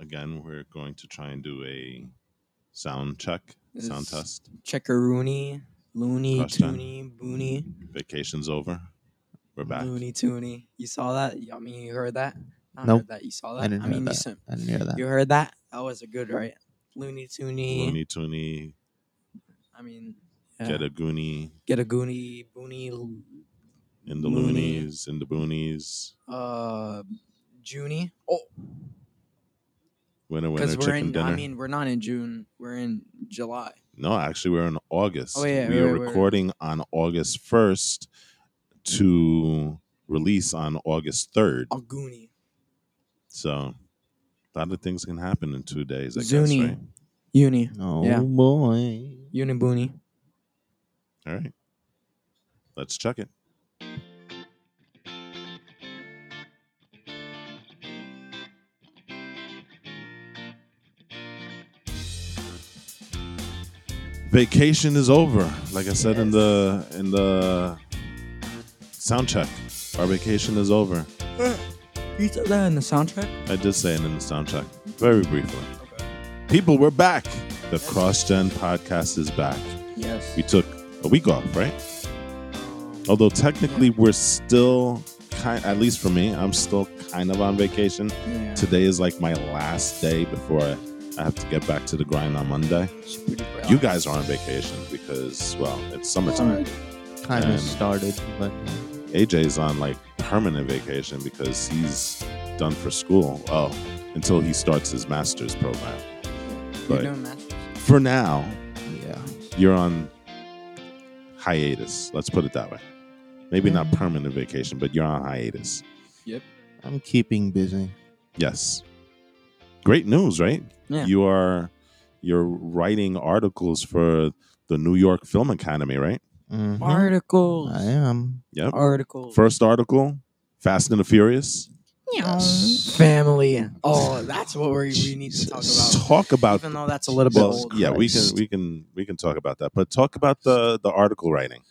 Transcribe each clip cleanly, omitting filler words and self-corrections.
Again, we're going to try and do a sound check, sound test. Checkeroony, loony, toony, boony. Vacation's over. We're back. Looney Tuny. You saw that? I mean, you heard that? I heard that. You saw that? I didn't hear that. You heard that? That was a good, right? Looney Tuny. Looney Tuny. I mean, yeah. Get a goonie, boony. In the loonies, in the boonies. Junie. Oh. Winter chicken dinner. I mean, we're not in June. We're in July. No, actually, we're in August. Oh, yeah. We are recording on August 1st. To release on August 3rd. Aguni. So, a lot of things can happen in 2 days, I Zuni. Guess, right? Uni. Oh, yeah. Boy. Uni Booney. All right. Let's check it. Vacation is over. Like I said in the soundtrack. Our vacation is over. You said that in the soundtrack? I did say it in the soundtrack. Very briefly. Okay. People, we're back. The CrossGen podcast is back. Yes. We took a week off, right? Although technically we're still, at least for me, I'm still kind of on vacation. Yeah. Today is like my last day before I have to get back to the grind on Monday. You guys are on vacation because, well, it's summertime. Kind of started, but... AJ's on like permanent vacation because he's done for school. Oh, until he starts his master's program. But you're doing master's? For now, you're on hiatus. Let's put it that way. Maybe not permanent vacation, but you're on hiatus. Yep. I'm keeping busy. Yes. Great news, right? Yeah. You're writing articles for the New York Film Academy, right? Mm-hmm. Articles. I am. Yep. Articles. First article, Fast and the Furious. Yes. Family. Oh, that's what we need to talk about. Even though that's a little bit old. Yeah, we can talk about that. But talk about the article writing.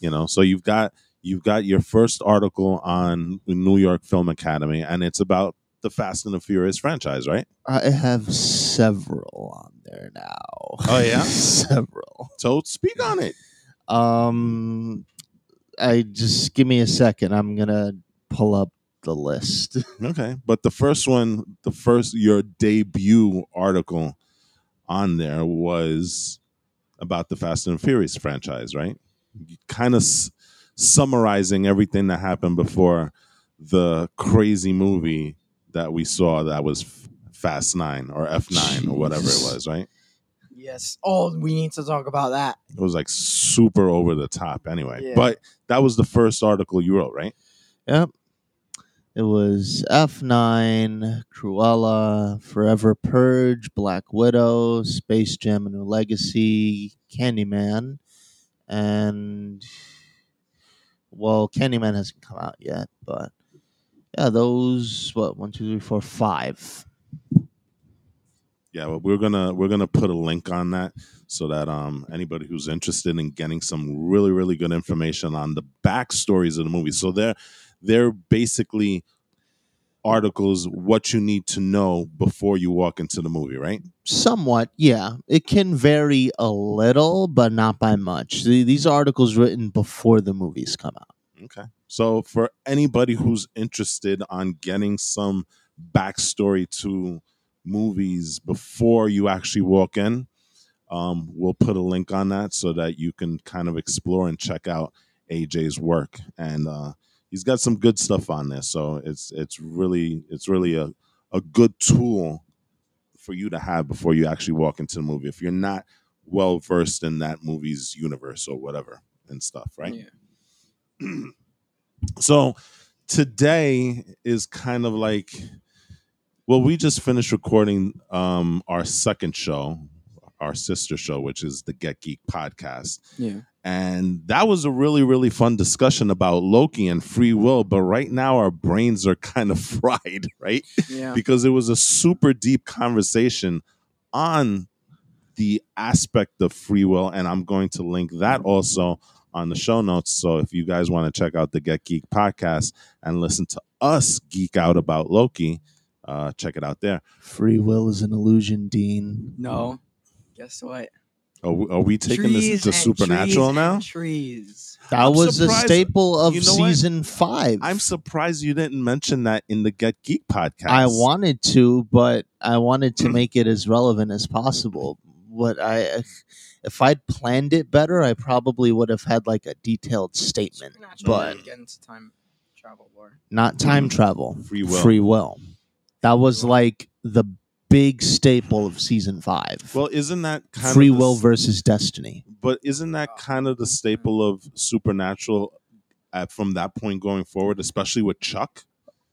You know, so you've got your first article on the New York Film Academy, and it's about the Fast and the Furious franchise, right? I have several on there now. Oh yeah, several. So speak on it. I just give me a second. I'm gonna pull up the list. Okay, but your debut article on there was about the Fast and Furious franchise, right? Kind of summarizing everything that happened before the crazy movie that we saw that was Fast 9 or F9 or whatever it was, right? Yes. Oh, we need to talk about that. It was like super over the top anyway. Yeah. But that was the first article you wrote, right? Yep. It was F9, Cruella, Forever Purge, Black Widow, Space Jam New Legacy, Candyman. And, well, Candyman hasn't come out yet. But, yeah, those, what, 1, 2, 3, 4, 5. Yeah, well, we're gonna put a link on that so that anybody who's interested in getting some really, really good information on the backstories of the movie. So they're basically articles, what you need to know before you walk into the movie, right? Somewhat, yeah. It can vary a little, but not by much. These articles written before the movies come out. Okay. So for anybody who's interested on getting some backstory to movies before you actually walk in, we'll put a link on that so that you can kind of explore and check out AJ's work, and he's got some good stuff on there, so it's really a good tool for you to have before you actually walk into the movie if you're not well versed in that movie's universe or whatever and stuff, right? Yeah. So today is kind of like, well, we just finished recording our second show, our sister show, which is the Get Geek podcast. Yeah. And that was a really, really fun discussion about Loki and free will. But right now our brains are kind of fried, right? Yeah. Because it was a super deep conversation on the aspect of free will. And I'm going to link that also on the show notes. So if you guys want to check out the Get Geek podcast and listen to us geek out about Loki, Check it out there. Free will is an illusion, Dean. No. Guess what? Are we taking this to Supernatural now? Trees. That was a staple of season 5. I'm surprised you didn't mention that in the Get Geek podcast. I wanted to, but I wanted to make it as relevant as possible. If I'd planned it better, I probably would have had like a detailed statement. But against time travel lore. Not time travel. Free will. Free will. That was like the big staple of season 5. Well, isn't that kind free of will versus destiny? But isn't that kind of the staple of Supernatural from that point going forward, especially with Chuck?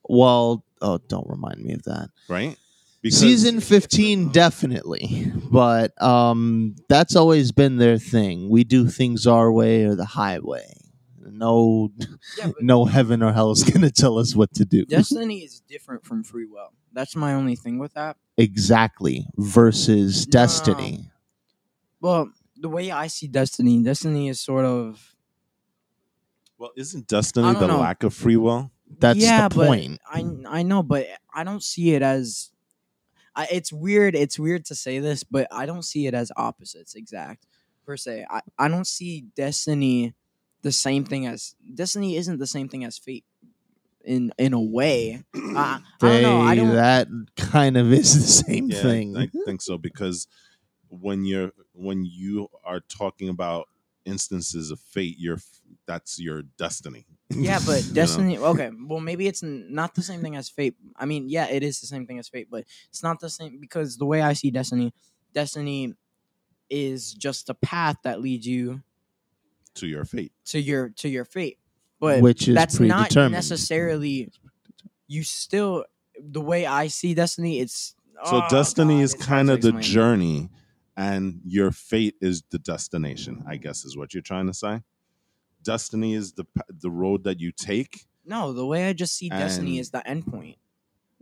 Well, don't remind me of that. Right? Because season 15 definitely, but that's always been their thing. We do things our way or the highway. No heaven or hell is going to tell us what to do. Destiny is different from free will. That's my only thing with that. Exactly. Versus destiny. Well, the way I see destiny is sort of... Well, isn't destiny the lack of free will? That's the point. I know, but I don't see it as... It's weird to say this, but I don't see it as opposites exact, per se. I don't see destiny... the same thing as destiny isn't the same thing as fate in a way. I don't know. That kind of is the same thing. I think so, because when you are talking about instances of fate, that's your destiny. Yeah, but destiny. You know? Okay, well maybe it's not the same thing as fate. I mean, yeah, it is the same thing as fate, but it's not the same because the way I see destiny is just a path that leads you. To your fate. To your fate. But which is that's not necessarily you still the way I see destiny, it's destiny is kind of the journey and your fate is the destination, I guess is what you're trying to say. Destiny is the road that you take. No, the way I just see destiny is the end point.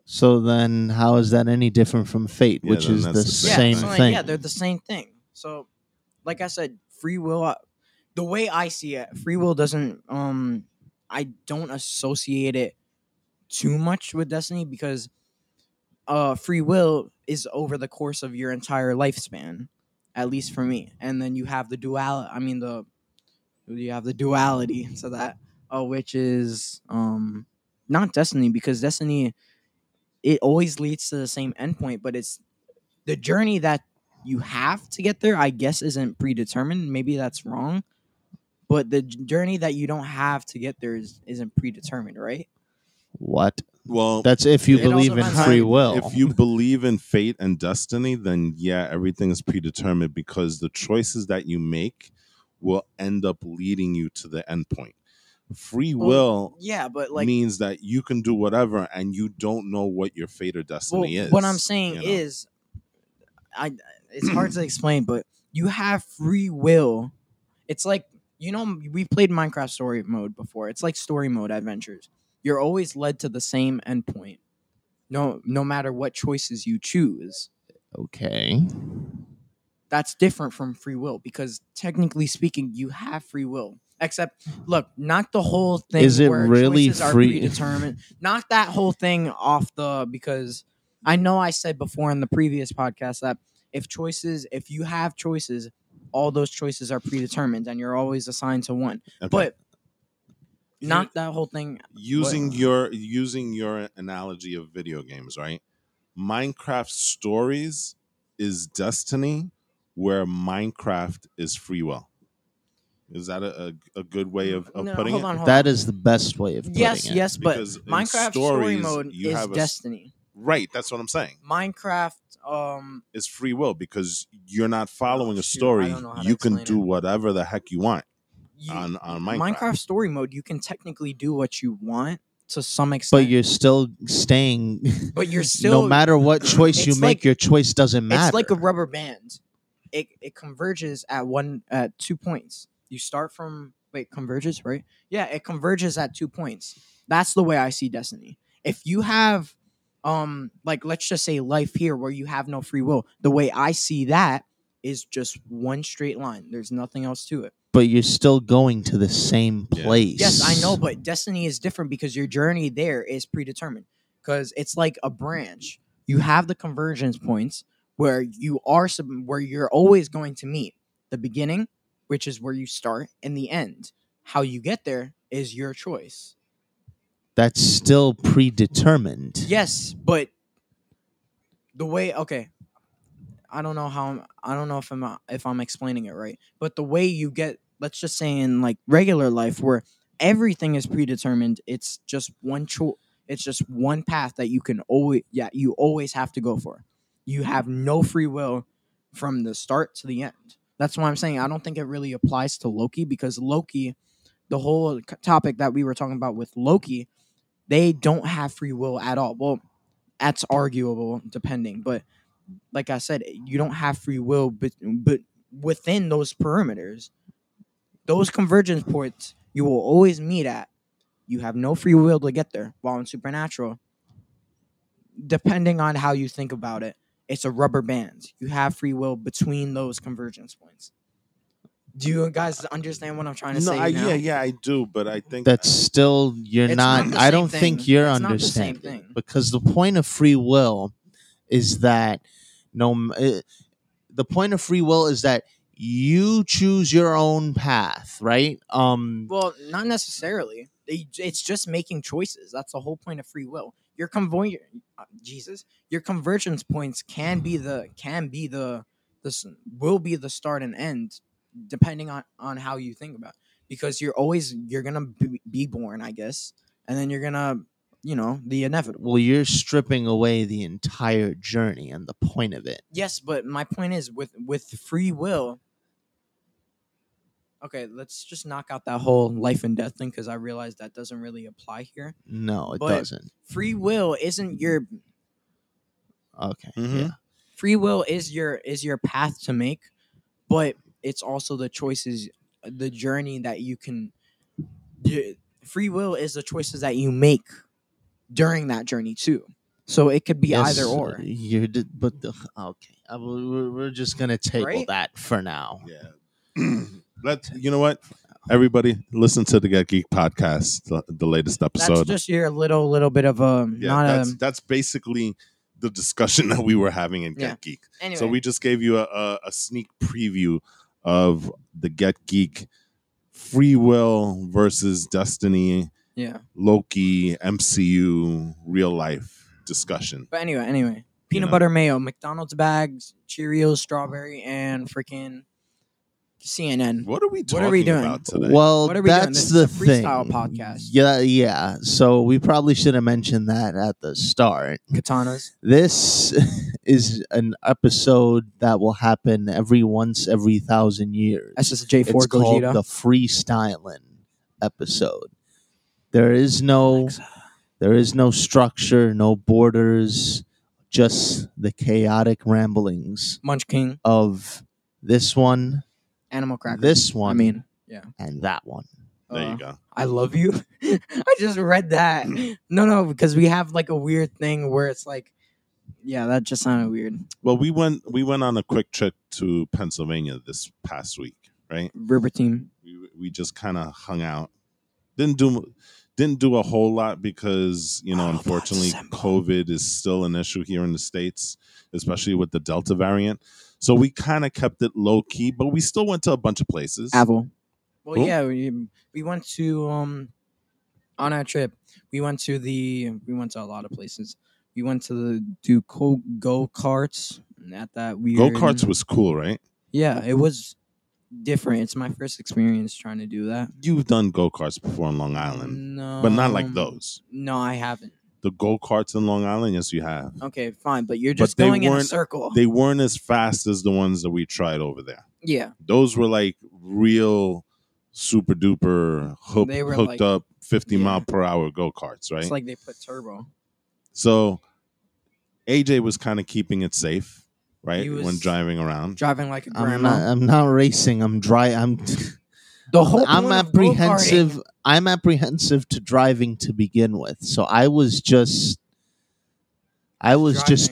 So then how is that any different from fate, which is the same thing? Yeah, they're the same thing. So like I said, free will the way I see it, free will doesn't, I don't associate it too much with destiny because free will is over the course of your entire lifespan, at least for me. And then you have the duality to that, which is not destiny because destiny, it always leads to the same endpoint, but it's the journey that you have to get there, I guess, isn't predetermined. Maybe that's wrong. But the journey that you don't have to get there isn't predetermined, right? What? Well, that's if you believe in free will. If you believe in fate and destiny, then yeah, everything is predetermined because the choices that you make will end up leading you to the end point. Free will means that you can do whatever and you don't know what your fate or destiny is. What I'm saying is, it's hard to explain, but you have free will. It's like... we've played Minecraft story mode before. It's like story mode adventures. You're always led to the same endpoint, no matter what choices you choose. Okay. That's different from free will because technically speaking, you have free will. Except, look, not the whole thing. Is it where really choices free? Are predetermined. Not that whole thing because I know I said before in the previous podcast that if you have choices, all those choices are predetermined and you're always assigned to one. Okay. But not that whole thing. Using your analogy of video games, right? Minecraft stories is destiny where Minecraft is free will. Is that a good way of putting it? That is the best way of putting it. Yes, but Minecraft story mode is destiny. Right, that's what I'm saying. Minecraft is free will because you're not following a story. You can do whatever the heck you want on Minecraft. Minecraft story mode, you can technically do what you want to some extent. But you're still staying. But you're still. No matter what choice you make, your choice doesn't matter. It's like a rubber band. It converges at 2 points. You start from converges, right? Yeah, it converges at 2 points. That's the way I see destiny. If you have. Let's just say life here where you have no free will. The way I see that is just one straight line. There's nothing else to it. But you're still going to the same place. Yes, I know, but destiny is different because your journey there is predetermined. because it's like a branch. You have the convergence points where you are where you're always going to meet the beginning, which is where you start, and the end. How you get there is your choice. That's still predetermined. Yes, but the way I don't know if I'm explaining it right, but the way you get, let's just say in like regular life where everything is predetermined, it's just one it's just one path that you can always you always have to go for. You have no free will from the start to the end. That's why I'm saying I don't think it really applies to Loki, because Loki, the whole topic that we were talking about with Loki, they don't have free will at all. Well, that's arguable depending, but like I said, you don't have free will, but within those perimeters, those convergence points you will always meet at. You have no free will to get there. While in Supernatural, depending on how you think about it, it's a rubber band. You have free will between those convergence points. Do you guys understand what I'm trying to say? No, yeah, I do, but I think that's still I don't think you're understanding. Not the same thing. Because the point of free will is that you choose your own path, right? Well, not necessarily. It's just making choices. That's the whole point of free will. Your convergence points will be the start and end, depending on how you think about it. Because you're gonna be born, I guess, and then you're gonna, the inevitable. Well, you're stripping away the entire journey and the point of it. Yes, but my point is with free will. Okay, let's just knock out that whole life and death thing, because I realize that doesn't really apply here. No, it doesn't. Free will isn't your... Okay, mm-hmm. Yeah. Free will is your path to make, but it's also the choices, the journey that you can... Free will is the choices that you make during that journey, too. So it could be either or. Okay, we're just going to table that for now. Yeah. You know what? Everybody, listen to the Get Geek podcast, the latest episode. That's just your little bit of that's basically the discussion that we were having in Get Geek. Anyway. So we just gave you a sneak preview of the Get Geek free will versus destiny, Loki, MCU, real life discussion. But anyway, peanut butter, mayo, McDonald's bags, Cheerios, strawberry, and freaking... CNN. What are we doing about today? Well, that's the thing. Freestyle podcast. Yeah. So we probably should have mentioned that at the start. Katanas. This is an episode that will happen every 1,000 years. That's just a J4 Gogeta. It's called the freestyling episode. There is no structure, no borders, just the chaotic ramblings. Munch King of this one. Animal Crackers. This one. I mean, yeah. And that one. There you go. I love you. I just read that. No, because we have like a weird thing where it's like, yeah, that just sounded weird. Well, we went on a quick trip to Pennsylvania this past week, right? River team. We just kind of hung out. Didn't do a whole lot because, unfortunately, COVID is still an issue here in the States, especially with the Delta variant. So we kind of kept it low key, but we still went to a bunch of places. Apple. Well, cool. Yeah, we went to on our trip. We went to a lot of places. We went to do go-karts at that weird. Go-karts was cool, right? Yeah, it was different. It's my first experience trying to do that. You've done go-karts before on Long Island. No. But not like those. No, I haven't. The go-karts in Long Island, yes, you have. Okay, fine, but you're just going in a circle. They weren't as fast as the ones that we tried over there. Yeah. Those were like real super-duper hooked up 50-mile-per-hour go-karts, right? It's like they put turbo. So AJ was kind of keeping it safe, right, when driving around. Driving like a grandma. I'm not racing. I'm dry. I'm apprehensive. I'm apprehensive to driving to begin with, so I was just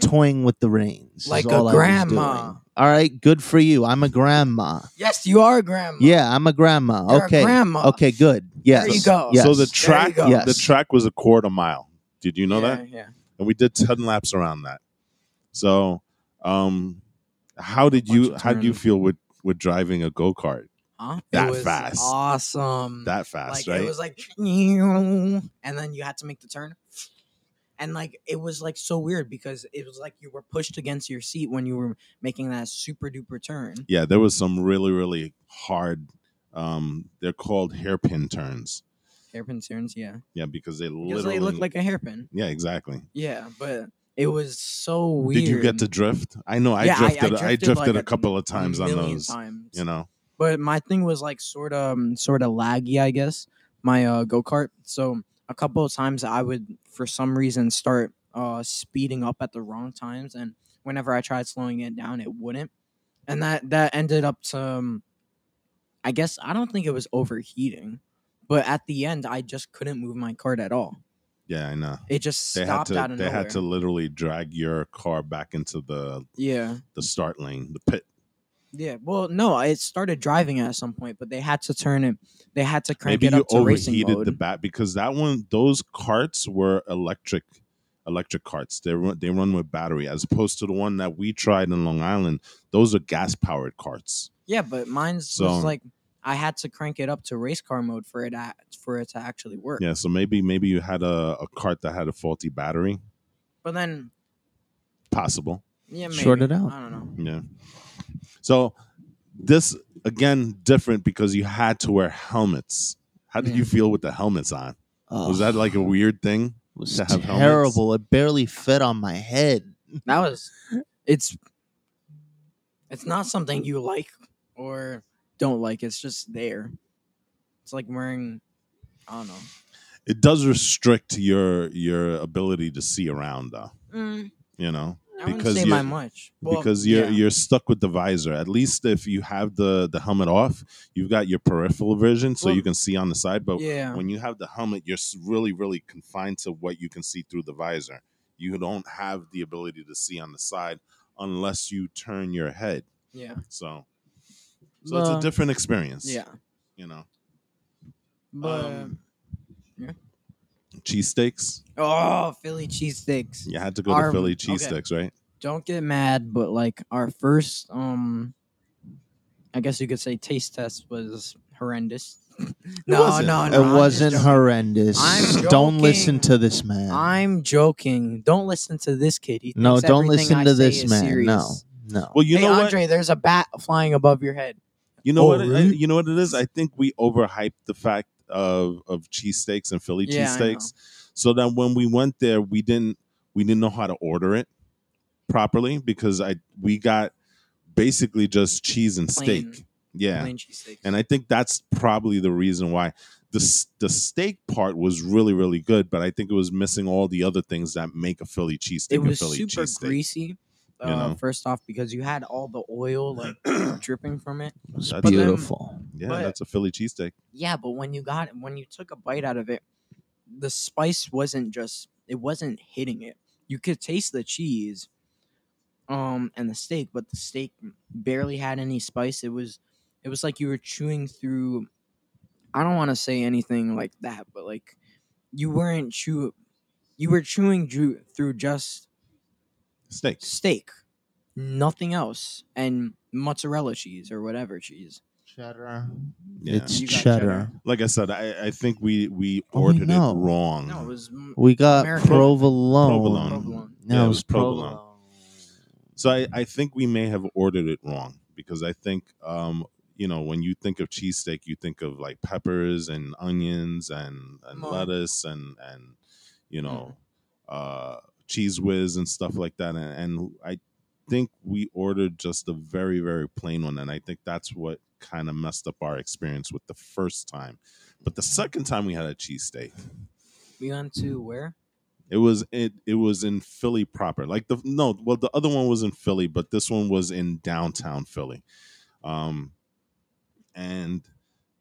toying with the reins, like a grandma. All right, good for you. I'm a grandma. Yes, you are a grandma. Yeah, I'm a grandma. You're okay, a grandma. Okay, good. Yes, there you go. Yes. So the track was a quarter mile. Did you know that? Yeah. and we did 10 laps around that. So, how did you feel with driving a go-kart? That was fast. Awesome. That fast, right? It was like, and then you had to make the turn. And like, it was like so weird because it was like you were pushed against your seat when you were making that super duper turn. Yeah. There was some really, really hard, they're called hairpin turns. Hairpin turns. Yeah. Yeah. Because they literally look like a hairpin. Yeah, exactly. Yeah. But it was so weird. Did you get to drift? I know I drifted a couple of times on those, you know. But my thing was like sort of laggy, I guess, my go-kart. So a couple of times I would, for some reason, start speeding up at the wrong times. And whenever I tried slowing it down, it wouldn't. And that ended up to, I guess, I don't think it was overheating. But at the end, I just couldn't move my cart at all. Yeah, I know. It just stopped out of nowhere. They had to literally drag your car back into the start lane, the pit. Yeah, well, no, it started driving at some point, but they had to turn it. They had to crank it up to racing mode. Maybe you overheated the bat because that one, those carts were electric carts. They run with battery as opposed to the one that we tried in Long Island. Those are gas powered carts. Yeah, but was like I had to crank it up to race car mode for it to actually work. Yeah, so maybe you had a cart that had a faulty battery. But then, possible. Yeah, maybe. Short it out. I don't know. Yeah. So this, again, different because you had to wear helmets. How did you feel with the helmets on? Was that like a weird thing? It was to have terrible. Helmets? It barely fit on my head. It's not something you like or don't like. It's just there. It's like wearing, I don't know. It does restrict your ability to see around, though. Mm. You know? You're stuck with the visor. At least if you have the helmet off, you've got your peripheral vision, so you can see on the side. But when you have the helmet, you're really, really confined to what you can see through the visor. You don't have the ability to see on the side unless you turn your head. Yeah. So it's a different experience. Yeah. You know. But cheesesteaks? Oh, Philly cheesesteaks. You had to go to Philly cheesesteaks, right? Don't get mad, but like our first, I guess you could say taste test was horrendous. No. It wasn't horrendous. Don't listen to this man. I'm joking. Don't listen to this kid. No, don't listen to this man. No. Well, you know, Andre, there's a bat flying above your head. You know you know what it is? I think we overhyped the fact of cheesesteaks and Philly cheesesteaks. So that when we went there, we didn't know how to order it properly because we got basically just cheese and steak. Yeah. Plain cheesesteak. And I think that's probably the reason why the steak part was really, really good, but I think it was missing all the other things that make a Philly cheesesteak. It was super greasy. First off, because you had all the oil like dripping from it. That's beautiful. That's a Philly cheesesteak. Yeah, but when you took a bite out of it, the spice wasn't hitting it. You could taste the cheese, and the steak, but the steak barely had any spice. It was like you were chewing through. I don't want to say anything like that, but like you were chewing through just. Steak, nothing else, and mozzarella cheese or whatever cheese. Cheddar. Yeah. It's cheddar. Like I said, I think we ordered it wrong. No, it was. We got provolone. No, it was provolone. So I think we may have ordered it wrong because I think you know, when you think of cheesesteak, you think of like peppers and onions and lettuce and you know. Cheese whiz and stuff like that, and I think we ordered just a very, very plain one, and I think that's what kind of messed up our experience with the first time. But the second time we had a cheesesteak. We went to where? It was in Philly proper. The other one was in Philly, but this one was in downtown Philly, and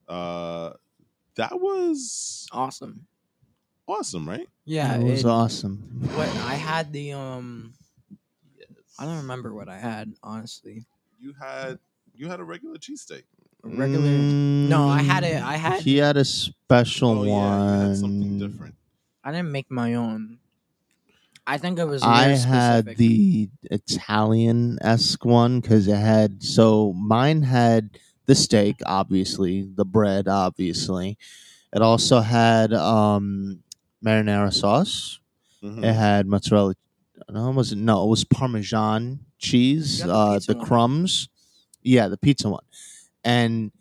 that was awesome. Awesome, right? Yeah, it was awesome. What I had I don't remember what I had, honestly. You had a regular cheesesteak. No, I had it. He had a special one. Yeah, you had something different. I didn't make my own. I think it was. I had the Italian-esque one because it had. So mine had the steak, obviously, the bread, obviously. It also had marinara sauce. Mm-hmm. It had mozzarella. No, it was Parmesan cheese. The crumbs. Yeah, the pizza one, and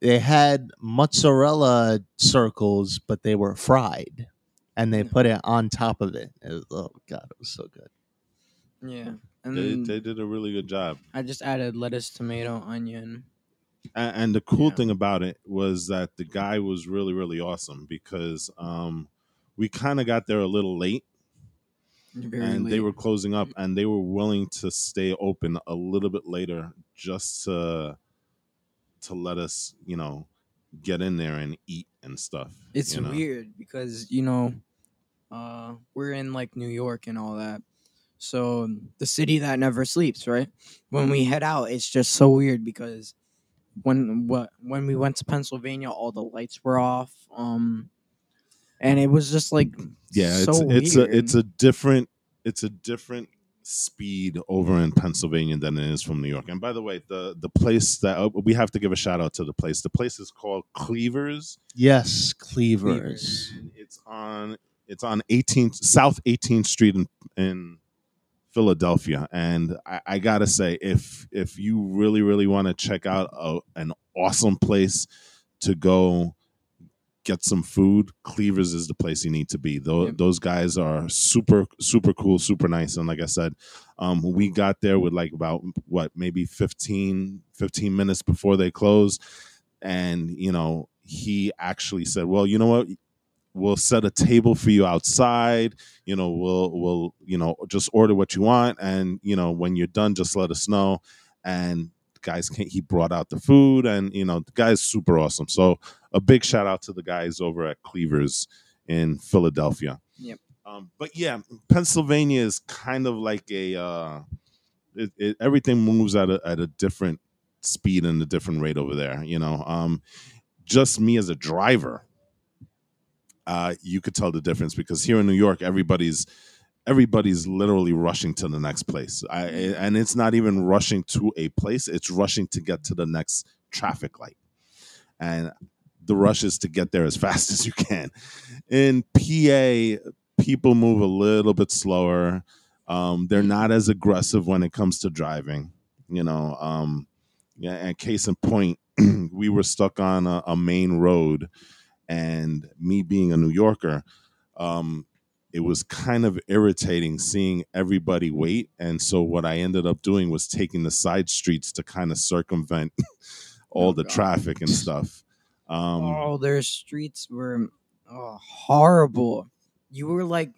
they had mozzarella circles, but they were fried. And they put it on top of it. Oh, God, it was so good. Yeah. And they did a really good job. I just added lettuce, tomato, onion. And the cool thing about it was that the guy was really, really awesome because we kind of got there a little late. Very late. They were closing up, and they were willing to stay open a little bit later just to let us, you know, get in there and eat and stuff. It's weird because, you know, we're in like New York and all that. So the city that never sleeps, right? When we head out, it's just so weird because when we went to Pennsylvania, all the lights were off. And it was just like, weird. It's a different speed over in Pennsylvania than it is from New York. And by the way, the place that we have to give a shout out to the place is called Cleavers. Yes, Cleavers. And it's on 18th South 18th Street in Philadelphia. And I gotta say, if you really, really want to check out an awesome place to go get some food, Cleavers is the place you need to be. Those guys are super, super cool, super nice. And like I said, we got there with like about, maybe 15 minutes before they closed. And, you know, he actually said, well, you know what? We'll set a table for you outside. You know, we'll you know, just order what you want. And, you know, when you're done, just let us know. And he brought out the food, and you know the guy's super awesome. So a big shout out to the guys over at Cleavers in Philadelphia. Yep. But yeah, Pennsylvania is kind of like everything moves at a different speed and a different rate over there. You know, just me as a driver, you could tell the difference because here in New York, everybody's literally rushing to the next place. And it's not even rushing to a place. It's rushing to get to the next traffic light. And the rush is to get there as fast as you can. In PA, people move a little bit slower. They're not as aggressive when it comes to driving. You know, and case in point, we were stuck on a main road. And me being a New Yorker, it was kind of irritating seeing everybody wait. And so what I ended up doing was taking the side streets to kind of circumvent all the traffic and stuff. Their streets were horrible. You were like,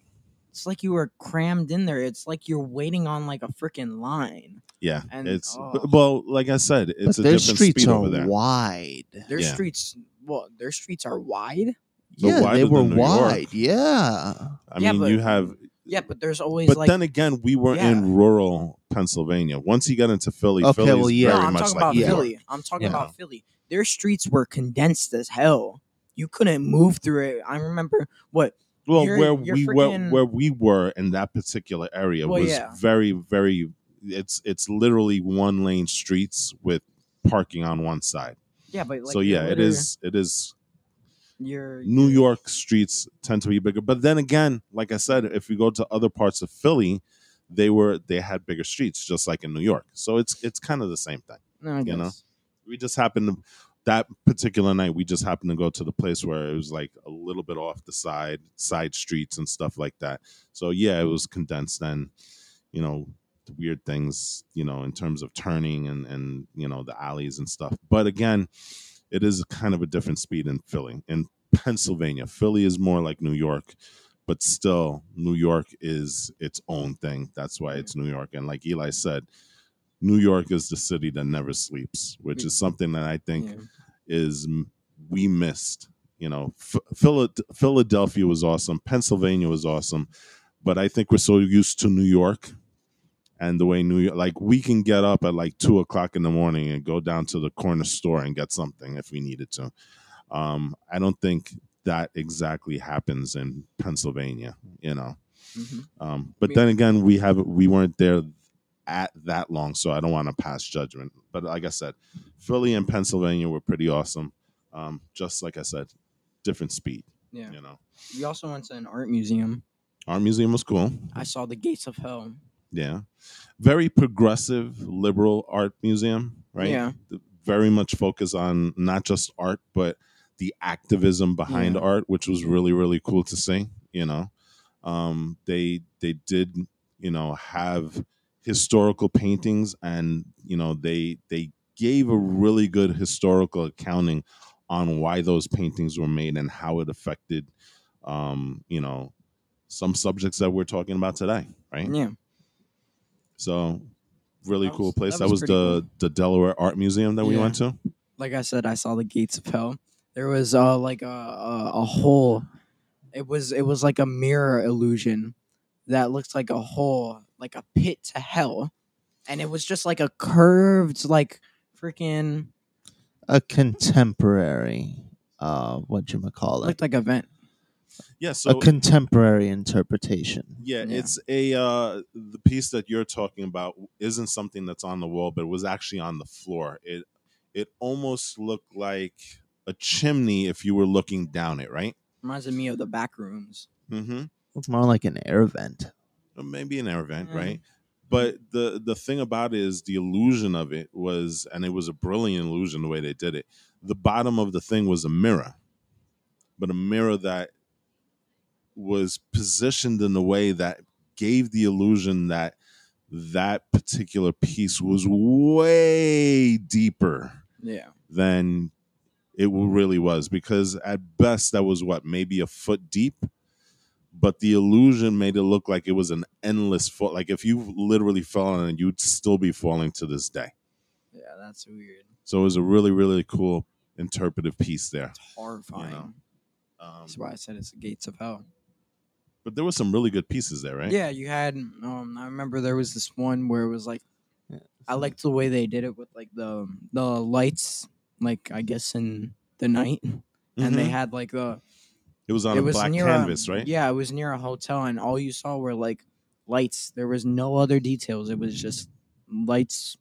it's like you were crammed in there. It's like you're waiting on like a freaking line. Yeah. And it's, like I said, it's a different speed over there. Their streets are wide. Their streets are wide? Yeah, they were wide. Yeah. Yeah, but there's always. But then again, we were in rural Pennsylvania. Once you got into Philly, I'm much talking like about Philly. I'm talking about Philly. Their streets were condensed as hell. You couldn't move through it. I remember where we were in that particular area was very, very. It's literally one lane streets with parking on one side. Yeah, but like, so yeah, it is. New York streets tend to be bigger, but then again, like I said, if you go to other parts of Philly, they had bigger streets, just like in New York. So it's kind of the same thing. I guess. We just happened to, that particular night, we just happened to go to the place where it was like a little bit off the side streets and stuff like that. So yeah, it was condensed, and you know, the weird things, you know, in terms of turning and you know the alleys and stuff. But again, it is kind of a different speed in Philly. In Pennsylvania, Philly is more like New York, but still New York is its own thing. That's why it's New York. And like Eli said, New York is the city that never sleeps, which is something that I think is we missed. You know, Philadelphia was awesome. Pennsylvania was awesome. But I think we're so used to New York. And the way New York, like we can get up at like 2:00 in the morning and go down to the corner store and get something if we needed to. I don't think that exactly happens in Pennsylvania, you know. Mm-hmm. But then again, we weren't there at that long, so I don't want to pass judgment. But like I said, Philly and Pennsylvania were pretty awesome. Just like I said, different speed. Yeah, you know. We also went to an art museum. Art museum was cool. I saw the Gates of Hell. Yeah, very progressive, liberal art museum, right? Yeah, very much focused on not just art, but the activism behind art, which was really, really cool to see. You know, they did, you know, have historical paintings, and you know they gave a really good historical accounting on why those paintings were made and how it affected, you know, some subjects that we're talking about today, right? Yeah. So, really cool place. That was the Delaware Art Museum that we went to. Like I said, I saw the Gates of Hell. There was like a hole. It was like a mirror illusion that looked like a hole, like a pit to hell, and it was just like a curved, like freaking a contemporary. Whatchamacallit? Looked like a vent. Yeah, so a contemporary interpretation. Yeah, it's a the piece that you're talking about isn't something that's on the wall, but it was actually on the floor. It almost looked like a chimney if you were looking down it, right? Reminds me of the back rooms. Mm-hmm. It's more like an air vent. Maybe an air vent, right? But the thing about it is the illusion of it was, and it was a brilliant illusion the way they did it. The bottom of the thing was a mirror, but a mirror that was positioned in a way that gave the illusion that that particular piece was way deeper than it really was. Because at best, that was maybe a foot deep, but the illusion made it look like it was an endless fall. Like if you literally fell on it, you'd still be falling to this day. Yeah, that's weird. So it was a really, really cool interpretive piece there. It's horrifying. You know? That's why I said it's the Gates of Hell. But there were some really good pieces there, right? Yeah, you had. I remember there was this one where it was like, I liked the way they did it with like the lights, like I guess in the night, and they had like the. It was on a black canvas, right? Yeah, it was near a hotel, and all you saw were like lights. There was no other details. It was just lights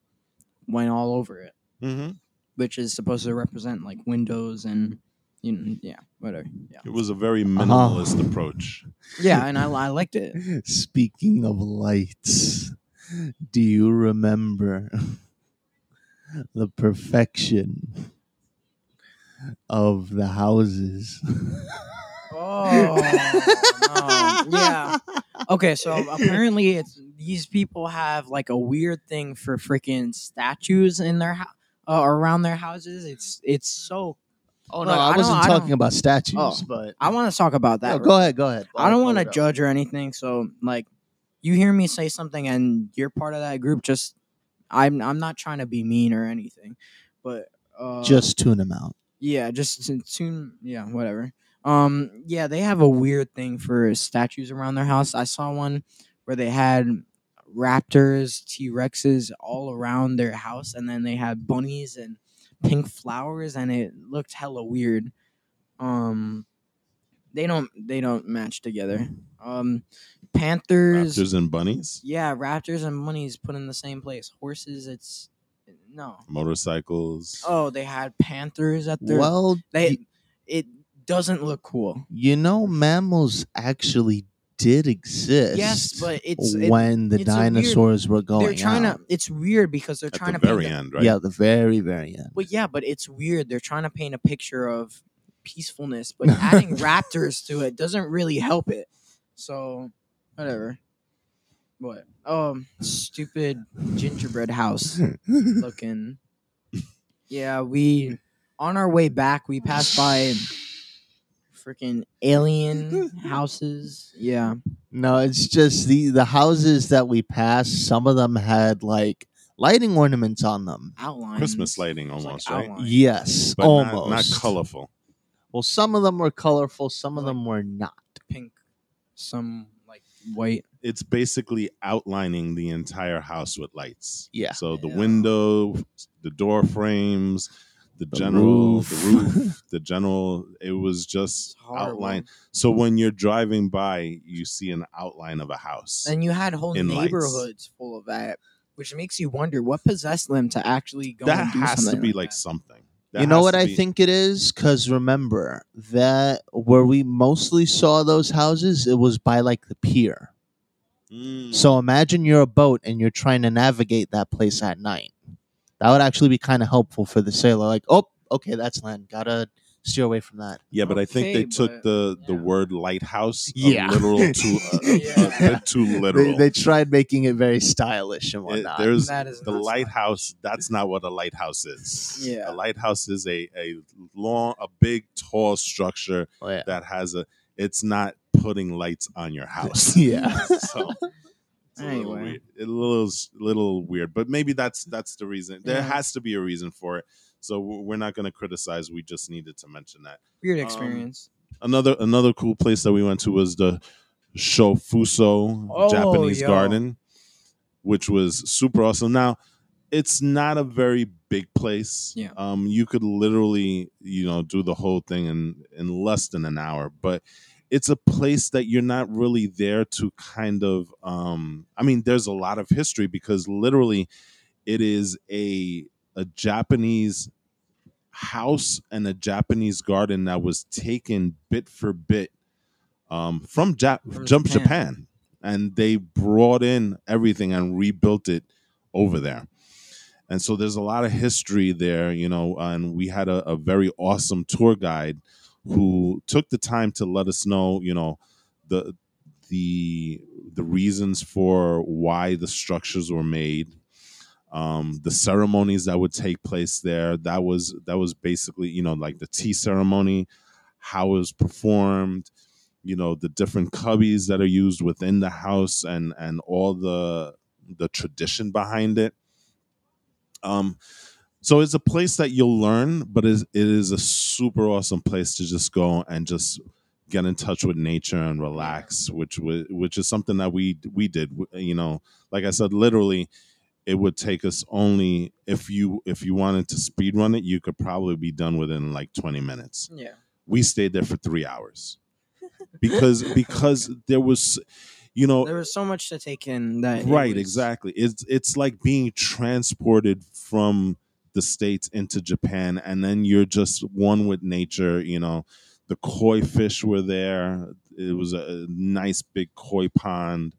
went all over it, which is supposed to represent like windows and. You know, yeah, whatever. Yeah. It was a very minimalist approach. Yeah, and I liked it. Speaking of lights, do you remember the perfection of the houses? Oh, no. Yeah. Okay, so apparently these people have like a weird thing for freaking statues in their around their houses. It's so. Oh, look, no, I wasn't talking about statues, but... I want to talk about that. No, go ahead. I don't want to judge or anything, so, like, you hear me say something and you're part of that group, just... I'm not trying to be mean or anything, but... just tune them out. Yeah, just tune... Yeah, whatever. Yeah, they have a weird thing for statues around their house. I saw one where they had raptors, T-Rexes all around their house, and then they had bunnies and... pink flowers, and it looked hella weird. They don't match together. Panthers, raptors and bunnies. Yeah, raptors and bunnies put in the same place. Horses, it's no motorcycles. Oh, they had panthers at their. Well, it doesn't look cool. You know, mammals actually did exist. Yes, but it's when the dinosaurs were going. They're trying out. It's weird because they're trying to paint. At the very end, right? Yeah, the very, very end. Well, yeah, but it's weird. They're trying to paint a picture of peacefulness, but adding raptors to it doesn't really help it. So, whatever. What? Stupid gingerbread house looking. Yeah, on our way back, we passed by. Freaking alien houses. Yeah. No, it's just the houses that we passed, some of them had like lighting ornaments on them. Outlines. Christmas lighting almost, like right? Yes, but almost. Not colorful. Well, some of them were colorful, some of them were not. Pink, some like white. It's basically outlining the entire house with lights. Yeah. So the window, the door frames, the roof, the general, it was just outline. So when you're driving by, you see an outline of a house. And you had whole neighborhoods full of that, which makes you wonder what possessed them to actually go and do something. That has to be like something. You know what I think it is? Because remember that where we mostly saw those houses, it was by like the pier. Mm. So imagine you're a boat and you're trying to navigate that place at night. That would actually be kind of helpful for the sailor. Like, oh, okay, that's land. Gotta steer away from that. Yeah, but okay, I think they took the word lighthouse literal to a bit too literal. They tried making it very stylish and whatnot. The lighthouse. That's not what a lighthouse is. Yeah, a lighthouse is a big, tall structure that has a. It's not putting lights on your house. Yeah. So. Anyway. A little weird, but maybe that's the reason. There has to be a reason for it. So we're not going to criticize. We just needed to mention that weird experience. Another cool place that we went to was the Shofuso Japanese Garden, which was super awesome. Now, it's not a very big place. Yeah. You could literally do the whole thing in less than an hour, but. It's a place that you're not really there to kind of, there's a lot of history because literally it is a Japanese house and a Japanese garden that was taken bit for bit from Japan. And they brought in everything and rebuilt it over there. And so there's a lot of history there, and we had a very awesome tour guide who took the time to let us know, the reasons for why the structures were made, the ceremonies that would take place there. That was basically, like the tea ceremony, how it was performed, the different cubbies that are used within the house and all the tradition behind it. So it's a place that you'll learn, but it is a super awesome place to just go and just get in touch with nature and relax, which is something that we did. Like I said, literally, it would take us only if you wanted to speed run it, you could probably be done within like 20 minutes. Yeah, we stayed there for 3 hours because there was. There was so much to take in that. Right, exactly. It's like being transported from the States into Japan, and then you're just one with nature. The koi fish were there. It was a nice big koi pond,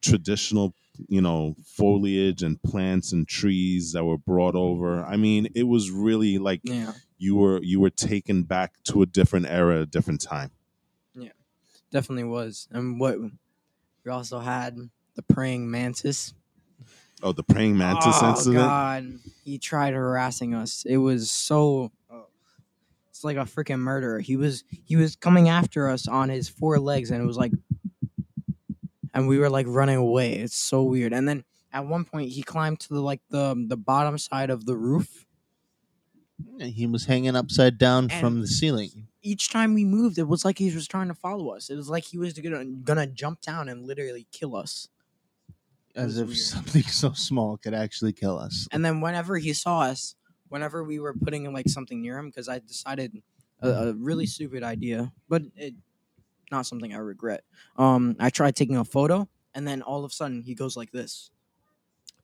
traditional, foliage and plants and trees that were brought over. I mean, it was really like you were taken back to a different era, a different time. Yeah, definitely was. And what we also had the praying mantis. Oh, the praying mantis incident! Oh God, he tried harassing us. It was so. It's like a freaking murderer. He was coming after us on his four legs, and it was like, and we were like running away. It's so weird. And then at one point, he climbed to the bottom side of the roof. And he was hanging upside down from the ceiling. Each time we moved, it was like he was trying to follow us. It was like he was gonna jump down and literally kill us. As if something so small could actually kill us. And then whenever he saw us, whenever we were putting like something near him, because I decided a really stupid idea, but it not something I regret. I tried taking a photo, and then all of a sudden he goes like this,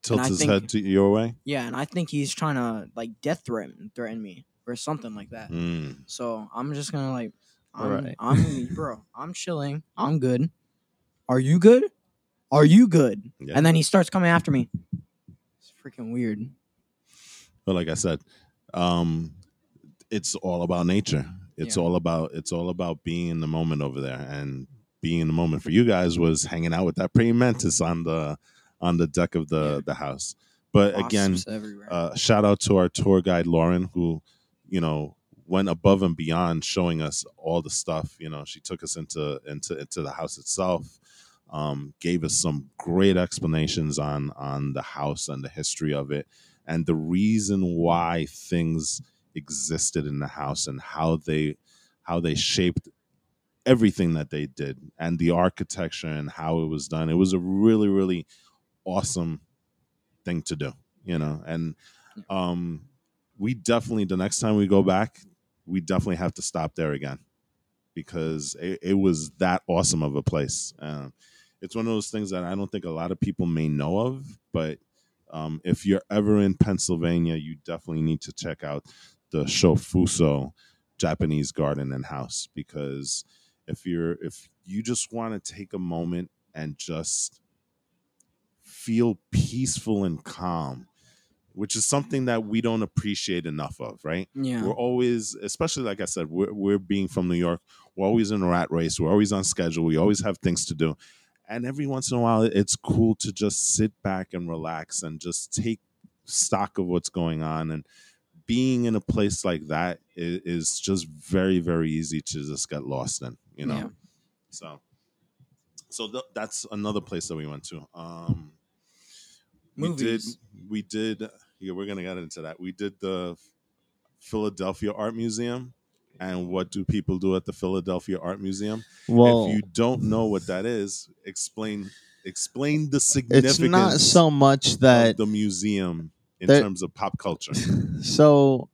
tilts his head to your way. Yeah, and I think he's trying to like death threaten me or something like that. Mm. So I'm just gonna like, I'm chilling. I'm good. Are you good? Are you good? Yeah. And then he starts coming after me. It's freaking weird. But like I said, it's all about nature. It's all about being in the moment over there, and being in the moment for you guys was hanging out with that praying mantis on the deck of the house. But again, shout out to our tour guide Lauren, who went above and beyond showing us all the stuff. She took us into the house itself. Gave us some great explanations on the house and the history of it and the reason why things existed in the house and how they shaped everything that they did and the architecture and how it was done. It was a really, really awesome thing to do, and we definitely, the next time we go back, we definitely have to stop there again, because it was that awesome of a place. It's one of those things that I don't think a lot of people may know of, but if you're ever in Pennsylvania, you definitely need to check out the Shofuso Japanese garden and house, because if you just want to take a moment and just feel peaceful and calm, which is something that we don't appreciate enough of, right? Yeah. We're always, especially like I said, we're being from New York, we're always in a rat race, we're always on schedule, we always have things to do. And every once in a while, it's cool to just sit back and relax and just take stock of what's going on. And being in a place like that is just very, very easy to just get lost in, you know? Yeah. So that's another place that we went to. Movies. We did. Yeah, we're gonna get into that. We did the Philadelphia Art Museum, and what do people do at the Philadelphia Art Museum? Well, if you don't know what that is, explain the significance. It's not so much that the museum in terms of pop culture. So,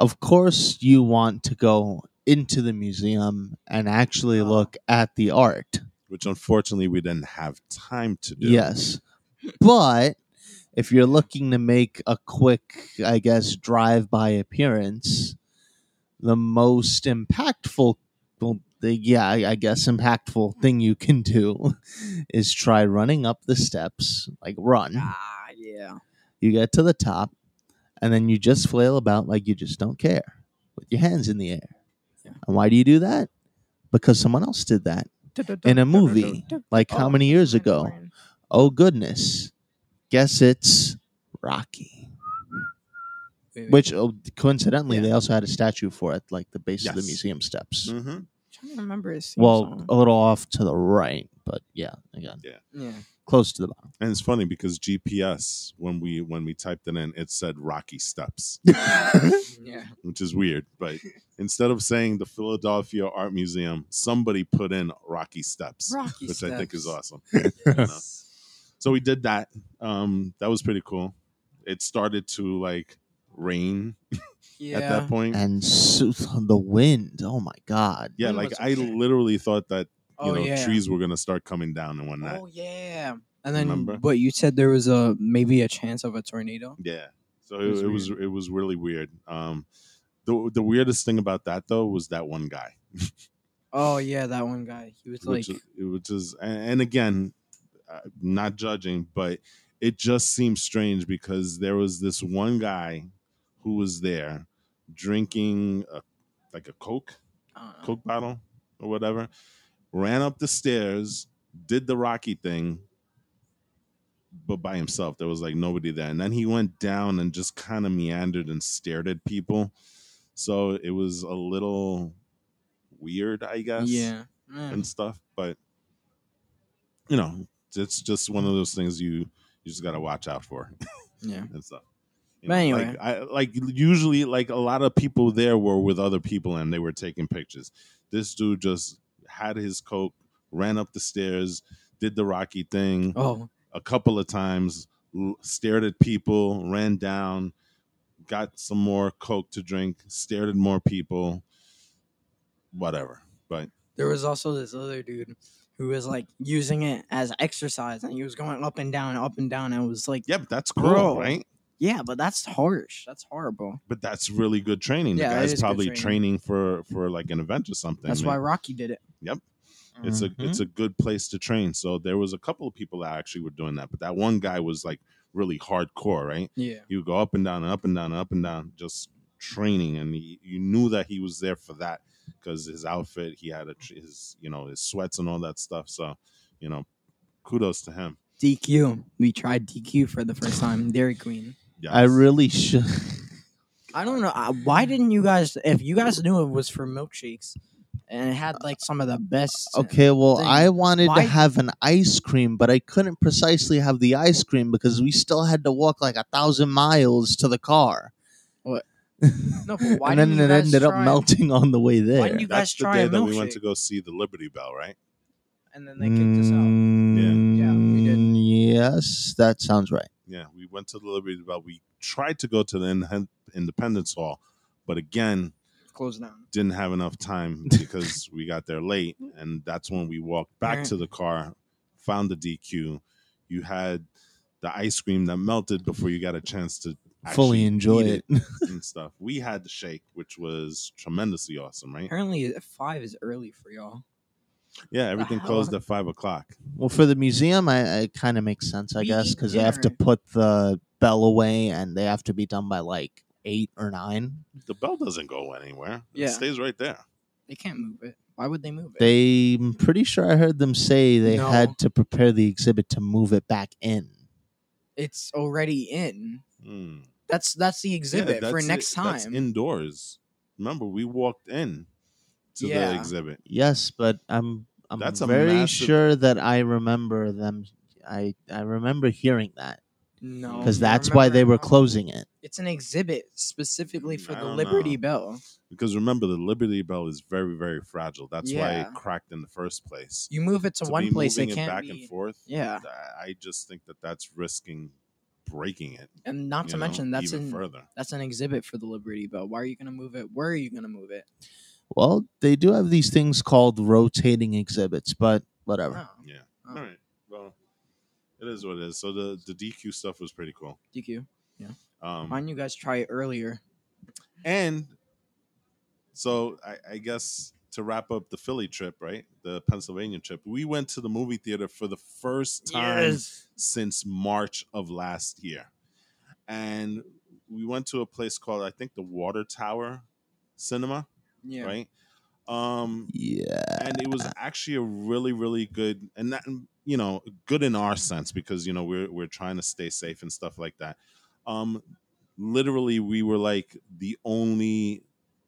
of course, you want to go into the museum and actually look at the art, which unfortunately we didn't have time to do. Yes. But if you're looking to make a quick, I guess, drive-by appearance, the most impactful, impactful thing you can do is try running up the steps, like run. Ah, yeah. You get to the top, and then you just flail about like you just don't care with your hands in the air. Yeah. And why do you do that? Because someone else did that in a movie, like how many years ago? Oh, goodness. Guess it's Rocky. Maybe. Which, coincidentally, they also had a statue for it, like the base of the museum steps. Mm-hmm. I'm trying to remember his theme song. A little off to the right, but yeah, close to the bottom. And it's funny because GPS, when we typed it in, it said Rocky Steps. Yeah. Which is weird, but instead of saying the Philadelphia Art Museum, somebody put in Rocky Steps, I think is awesome. Yes. You know? So we did that. That was pretty cool. It started to like rain at that point. And the wind. Oh my God. Yeah, like I literally thought that trees were gonna start coming down and whatnot. Oh yeah. And then but you said there was maybe a chance of a tornado. Yeah. So it was really weird. The weirdest thing about that though was that one guy. Oh yeah, that one guy. He was like it was just and again, not judging, but it just seems strange because there was this one guy who was there drinking a Coke bottle or whatever, ran up the stairs, did the Rocky thing, but by himself. There was like nobody there. And then he went down and just kind of meandered and stared at people. So it was a little weird, I guess. Yeah. Mm. And stuff. But, you know, it's just one of those things you just got to watch out for. Yeah. And stuff. You know, but anyway. Usually a lot of people there were with other people and they were taking pictures. This dude just had his Coke, ran up the stairs, did the Rocky thing a couple of times, stared at people, ran down, got some more Coke to drink, stared at more people, whatever. But there was also this other dude who was like using it as exercise, and he was going up and down, and it was like, "Yep, that's cool, right?" Yeah, but that's harsh. That's horrible. But that's really good training. Yeah, the guy's probably training for like an event or something. That's why Rocky did it. Yep, mm-hmm. It's a good place to train. So there was a couple of people that actually were doing that, but that one guy was like really hardcore, right? Yeah, he would go up and down and up and down and up and down, just training, and you knew that he was there for that. Because his outfit, he had his sweats and all that stuff. So, you know, kudos to him. DQ. We tried DQ for the first time. Diary Queen. Yes. I really should. I don't know. Why didn't you guys, if you guys knew it was for milkshakes and it had like some of the best. Okay, well, things, I wanted to have an ice cream, but I couldn't precisely have the ice cream because we still had to walk like 1,000 miles to the car. What? No, but why and then it ended up melting on the way there. Why didn't you guys try a milkshake? That's the day that we went to go see the Liberty Bell, right? And then they kicked us out. Yeah, we did. Yes, that sounds right. Yeah, we went to the Liberty Bell. We tried to go to the Independence Hall. But again, closed down. Didn't have enough time because we got there late, and that's when we walked back to the car, found the DQ. You had the ice cream that melted before you got a chance to fully enjoy it and stuff. We had the shake, which was tremendously awesome, right? Apparently, 5 is early for y'all. Yeah, everything closed at 5 o'clock. Well, for the museum, it kind of makes sense, I guess, because they have to put the bell away, and they have to be done by, like, 8 or 9. The bell doesn't go anywhere. Yeah. It stays right there. They can't move it. Why would they move it? I'm pretty sure I heard them say they had to prepare the exhibit to move it back in. It's already in. Mm. That's the exhibit for next time. That's indoors. Remember, we walked in to the exhibit. Yes, but I'm very sure that I remember them. I remember hearing that. No, because that's why they were closing it. It's an exhibit specifically for the Liberty Bell. Because remember, the Liberty Bell is very, very fragile. That's why it cracked in the first place. You move it to one place, it can't be moving it back and forth. Yeah, I just think that's risking breaking it, and not to mention that's an exhibit for the Liberty Bell. Why are you going to move it? Where are you going to move it? Well, they do have these things called rotating exhibits, but whatever. Oh. Yeah. Oh. All right. Well, it is what it is. So the DQ stuff was pretty cool. DQ. Yeah. Why didn't you guys try it earlier? And so I guess to wrap up the Philly trip, right? The Pennsylvania trip. We went to the movie theater for the first time since March of last year. And we went to a place called, I think, the Water Tower Cinema. Yeah. Right. And it was actually a really, really good, and that, you know, good in our sense because, you know, we're trying to stay safe and stuff like that. Literally, we were like the only.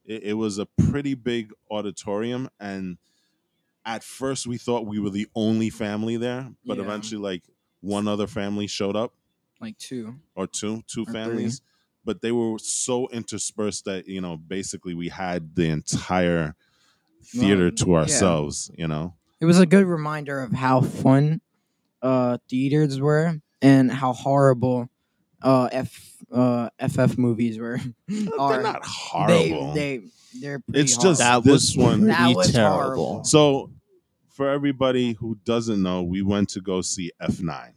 It was a pretty big auditorium, and at first we thought we were the only family there, but eventually, like one other family showed up, like two or families. Three. But they were so interspersed that, you know, basically we had the entire theater to ourselves, you know. It was a good reminder of how fun theaters were and how horrible FF movies were. They're not horrible. They're pretty horrible. That was one that was terrible. So for everybody who doesn't know, we went to go see F9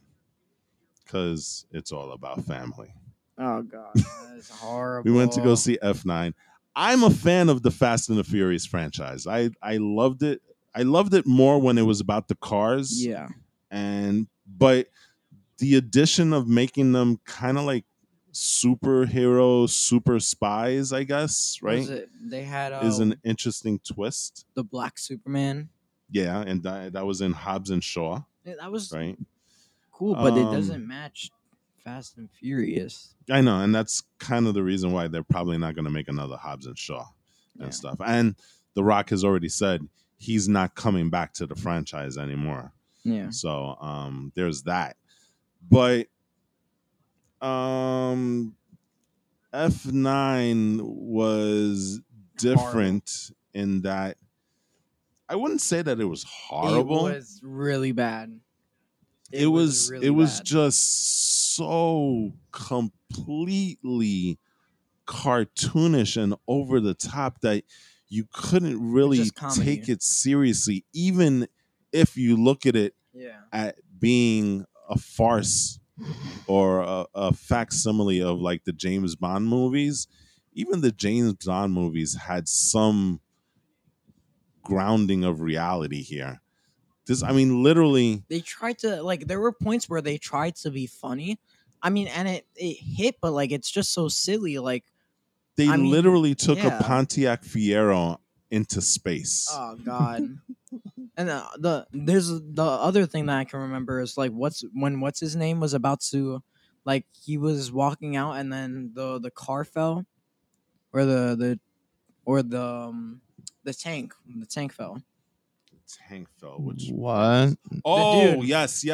because it's all about family. Oh, God. That is horrible. We went to go see F9. I'm a fan of the Fast and the Furious franchise. I loved it. I loved it more when it was about the cars. Yeah. But the addition of making them kind of like superheroes, super spies, I guess, right? Is an interesting twist. The Black Superman. Yeah, and that was in Hobbs and Shaw. Yeah, that was cool, but it doesn't match Fast and Furious. I know, and that's kind of the reason why they're probably not going to make another Hobbs and Shaw and stuff. And The Rock has already said he's not coming back to the franchise anymore. Yeah. So there's that. But F9 was different in that I wouldn't say that it was horrible. It was really bad. It was just so completely cartoonish and over the top that you couldn't really take it seriously, even if you look at it at being a farce or a facsimile of like the James Bond movies. Even the James Bond movies had some grounding of reality here. Literally, they tried to there were points where they tried to be funny. I mean, and it hit, but it's just so silly. They literally took a Pontiac Fiero into space. Oh God! And there's the other thing that I can remember is what's his name was about to he was walking out and then the car fell, or the tank fell. Tank fell, which what? Oh yes.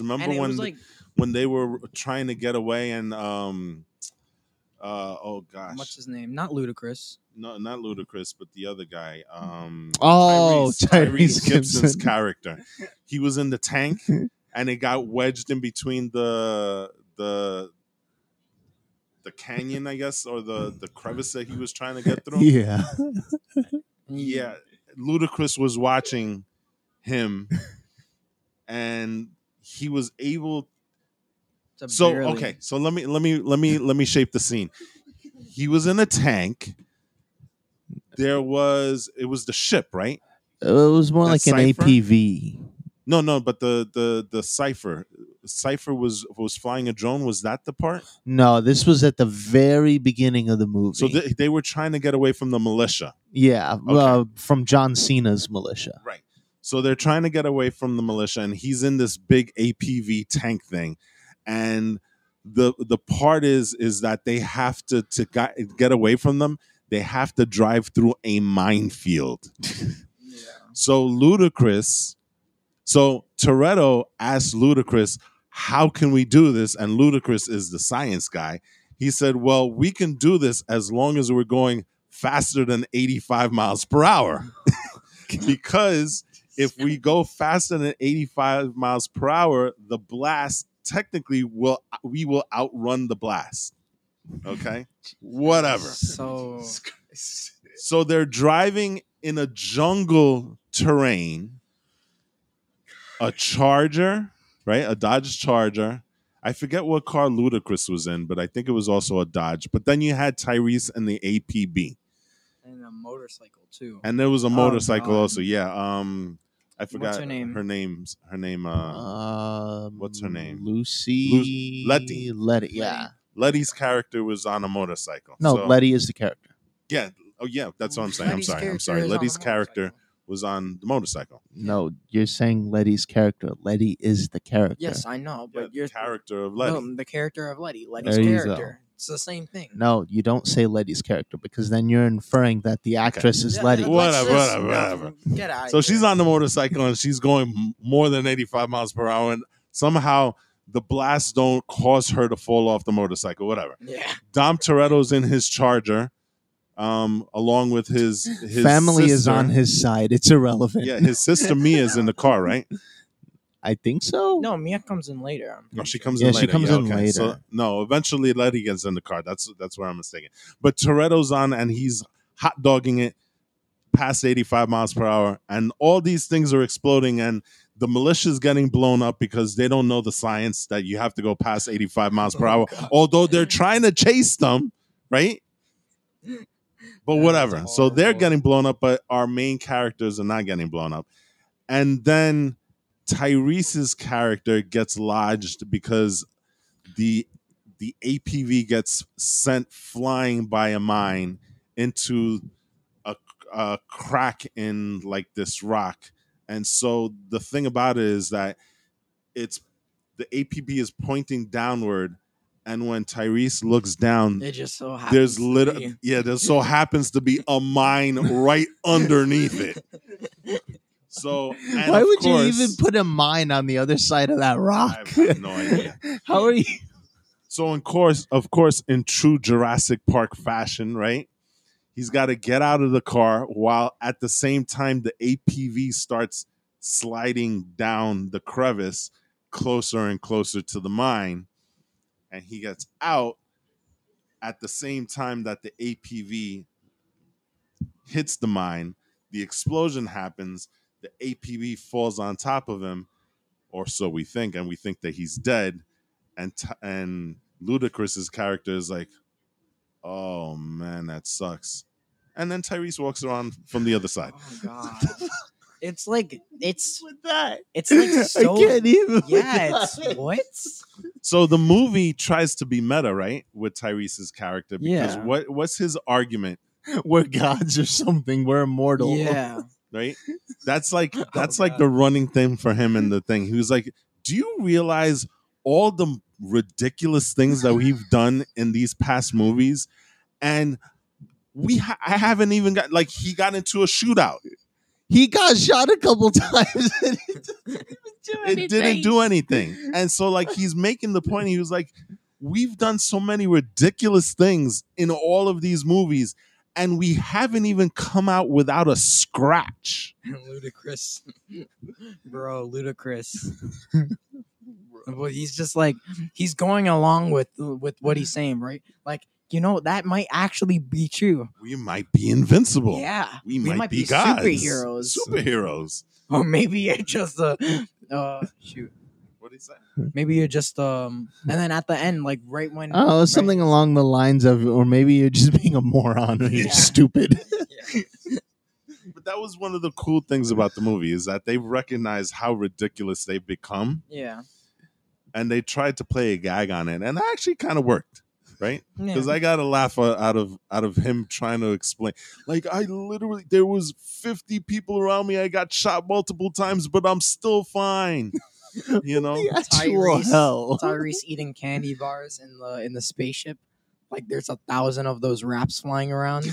Remember when when they were trying to get away and oh gosh, what's his name? Not Ludacris. No, not Ludacris, but the other guy. Tyrese Gibson's character. He was in the tank and it got wedged in between the the canyon, I guess, or the crevice that he was trying to get through. Yeah. Yeah. Ludacris was watching him, and he was able. So okay, so let me shape the scene. He was in a tank. It was the ship, right? It was more like an APV. No, but the Cypher was flying a drone. Was that the part? No, this was at the very beginning of the movie. So they were trying to get away from the militia. Yeah, okay. From John Cena's militia. Right. So they're trying to get away from the militia, and he's in this big APV tank thing. And the part is that they have to get away from them. They have to drive through a minefield. Yeah. So Ludacris... So Toretto asked Ludacris, how can we do this? And Ludacris is the science guy. He said, well, we can do this as long as we're going faster than 85 miles per hour. Because if we go faster than 85 miles per hour, the blast technically we will outrun the blast. Okay? Whatever. So they're driving in a jungle terrain. A Charger, right? A Dodge Charger. I forget what car Ludacris was in, but I think it was also a Dodge. But then you had Tyrese and the APB. And a motorcycle, too. And there was a motorcycle also, yeah. I forgot what's her name. Her name. What's her name? Lucy. Letty, yeah. Letty's character was on a motorcycle. No, so. Letty is the character. Yeah. Oh, yeah. That's what I'm saying. I'm sorry. Letty's character was on the motorcycle. No, you're saying Letty's character. Letty is the character. Yes, I know, but your character of Letty. No, the character of Letty. Letty's character. It's the same thing. No, you don't say Letty's character because then you're inferring that the actress is Letty. Whatever. Get out. So she's on the motorcycle and she's going more than 85 miles per hour, and somehow the blasts don't cause her to fall off the motorcycle. Whatever. Yeah. Dom Toretto's in his Charger. Along with his family sister. Is on his side. It's irrelevant. Yeah, his sister Mia's in the car, right? I think so. No, Mia comes in later. No, she comes in later. She comes in later. So, no, eventually Letty gets in the car. That's where I'm mistaken. But Toretto's on, and he's hot dogging it past 85 miles per hour, and all these things are exploding, and the militia's getting blown up because they don't know the science that you have to go past 85 miles per hour. God. Although they're trying to chase them, right? But whatever. So they're getting blown up, but our main characters are not getting blown up. And then Tyrese's character gets lodged because the APV gets sent flying by a mine into a crack in like this rock. And so the thing about it is that it's the APB is pointing downward. And when Tyrese looks down, it just so happens there so happens to be a mine right underneath it. So and why would you even put a mine on the other side of that rock? I have no idea. How are you? So of course, in true Jurassic Park fashion, right? He's got to get out of the car while at the same time the APV starts sliding down the crevice closer and closer to the mine. And he gets out at the same time that the APV hits the mine. The explosion happens. The APV falls on top of him, or so we think. And we think that he's dead. And Ludacris's character is like, oh, man, that sucks. And then Tyrese walks around from the other side. Oh, God. It's with that. It's like so. I can't even. Yeah, it's what? So the movie tries to be meta, right, with Tyrese's character because what's his argument? We're gods or something. We're immortal. Yeah, right. That's like the running thing for him in the thing. He was like, "Do you realize all the ridiculous things that we've done in these past movies?" And I haven't even got like he got into a shootout. He got shot a couple times and it didn't do anything. And so, like, he's making the point. He was like, we've done so many ridiculous things in all of these movies, and we haven't even come out without a scratch. Ludacris. Bro, Ludacris. But he's just like, he's going along with what he's saying, right? Like, you know, that might actually be true. We might be invincible. Yeah. We might be gods. Superheroes. Or maybe you're just shoot. What did he say? Maybe you're just and then at the end, like right when something along the lines of, or maybe you're just being a moron and you're stupid. Yeah. But that was one of the cool things about the movie, is that they recognized how ridiculous they've become. Yeah. And they tried to play a gag on it, and it actually kind of worked. Right? Because I got a laugh out of him trying to explain. Like, I literally, there was 50 people around me. I got shot multiple times, but I'm still fine. You know? Tyrese eating candy bars in the spaceship. Like, there's 1,000 of those wraps flying around.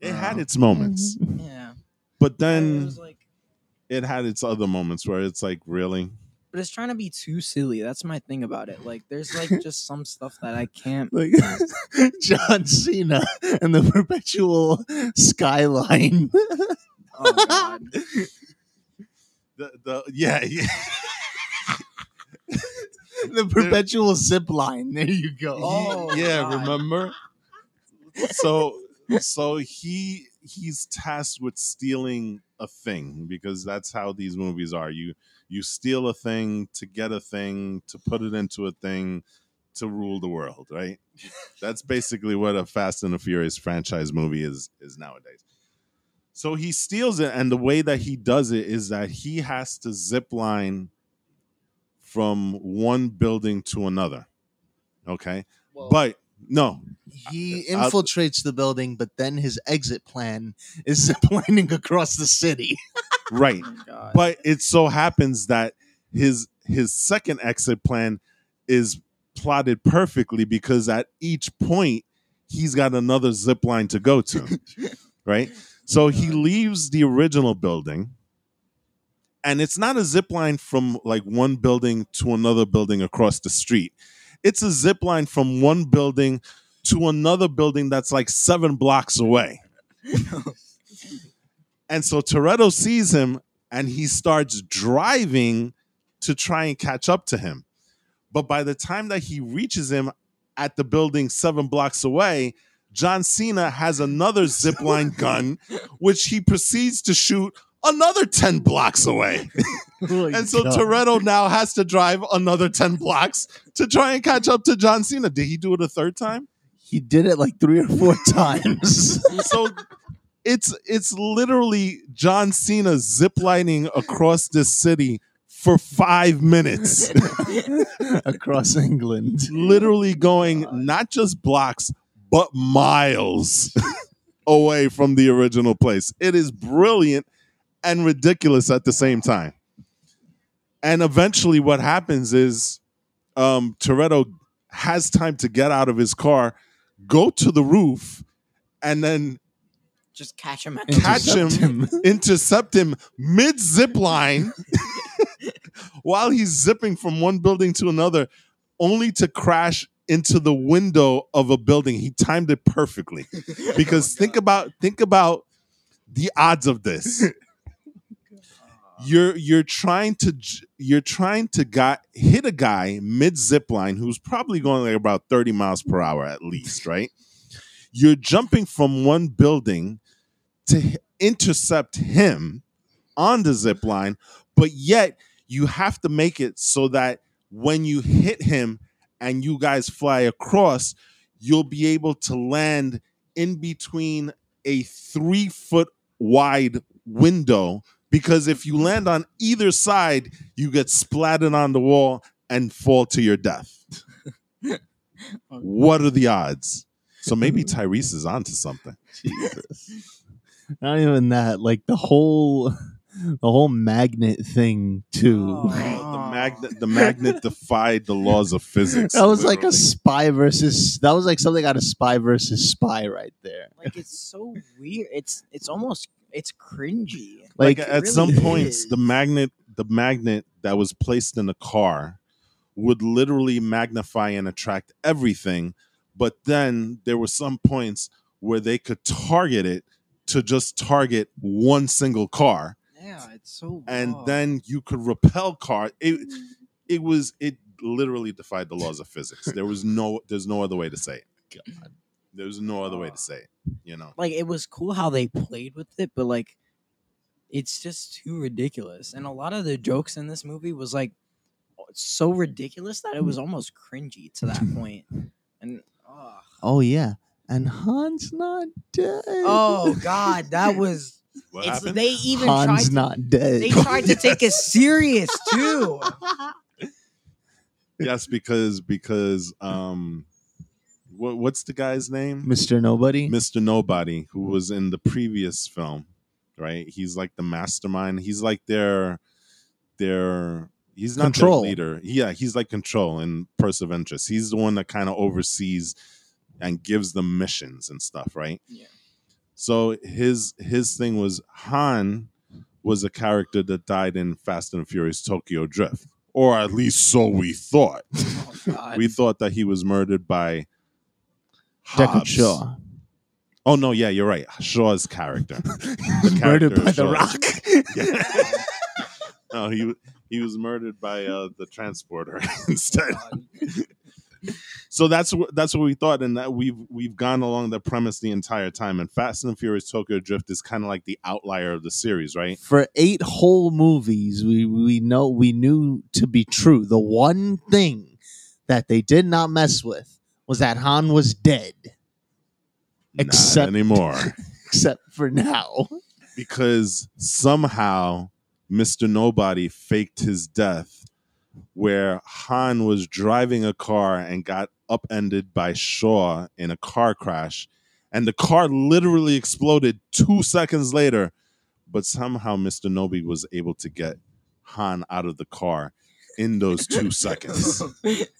It had its moments. Mm-hmm. Yeah. But then it was like, it had its other moments where it's like, really? But it's trying to be too silly. That's my thing about it. Like, there's like just some stuff that I can't. Like, John Cena and the perpetual skyline. Oh God. The perpetual zip line. There you go. Oh yeah, God. Remember? So he's tasked with stealing a thing, because that's how these movies are. You steal a thing to get a thing, to put it into a thing, to rule the world, right? That's basically what a Fast and the Furious franchise movie is nowadays. So he steals it, and the way that he does it is that he has to zip line from one building to another. Okay? Whoa. But no. He infiltrates the building, but then his exit plan is ziplining across the city. Right. Oh, but it so happens that his second exit plan is plotted perfectly, because at each point he's got another zip line to go to. Right? So he leaves the original building, and it's not a zip line from like one building to another building across the street. It's a zip line from one building to another building that's like 7 blocks away. And so Toretto sees him, and he starts driving to try and catch up to him. But by the time that he reaches him at the building 7 blocks away, John Cena has another zipline gun, which he proceeds to shoot another 10 blocks away. And so Toretto now has to drive another 10 blocks to try and catch up to John Cena. Did he do it a third time? He did it like 3 or 4 times. So... It's literally John Cena ziplining across this city for 5 minutes. Across England. Literally going not just blocks, but miles away from the original place. It is brilliant and ridiculous at the same time. And eventually what happens is Toretto has time to get out of his car, go to the roof, and then... just catch him, intercept him mid zip line while he's zipping from one building to another, only to crash into the window of a building. He timed it perfectly, because think about the odds of this. You're trying to hit a guy mid zip line who's probably going like about 30 miles per hour at least, right? You're jumping from one building to intercept him on the zip line, but yet you have to make it so that when you hit him and you guys fly across, you'll be able to land in between a 3-foot wide window, because if you land on either side, you get splattered on the wall and fall to your death. What are the odds? So maybe Tyrese is onto something. Jesus. Not even that. Like the whole magnet thing too. Oh, the magnet defied the laws of physics. That was literally like something out of Spy versus Spy right there. Like, it's so weird. It's almost, it's cringy. Like at really some points, the magnet that was placed in the car would literally magnify and attract everything. But then there were some points where they could target it to just target one single car. Yeah, it's so. And then you could repel cars. It, it literally defied the laws of physics. There's no other way to say it. God. There's no other way to say it, you know. Like, it was cool how they played with it, but like, it's just too ridiculous. And a lot of the jokes in this movie was like so ridiculous that it was almost cringy to that point. And oh yeah, and Han's not dead. Oh God, that was. What happened? They even Han's not dead. They tried to take it serious too. Yes, because. What's the guy's name? Mr. Nobody. Mr. Nobody, who was in the previous film, right? He's like the mastermind. He's like their he's not Control. Their leader. Yeah, he's like Control in Person of Interest. He's the one that kind of oversees and gives them missions and stuff, right? Yeah. So his thing was, Han was a character that died in Fast and the Furious Tokyo Drift. Or at least so we thought. Oh, God. We thought that he was murdered by Hobbs. Shaw. Oh no, yeah, you're right. Shaw's character. Murdered by the Rock. Yeah. No, he was murdered by the transporter instead. So that's what we thought, and that we've gone along the premise the entire time. And Fast and Furious Tokyo Drift is kind of like the outlier of the series, right? For 8 whole movies, we knew to be true. The one thing that they did not mess with was that Han was dead. Not anymore. Except for now. Because somehow Mr. Nobody faked his death, where Han was driving a car and got upended by Shaw in a car crash. And the car literally exploded 2 seconds later. But somehow Mr. Nobody was able to get Han out of the car in those 2 seconds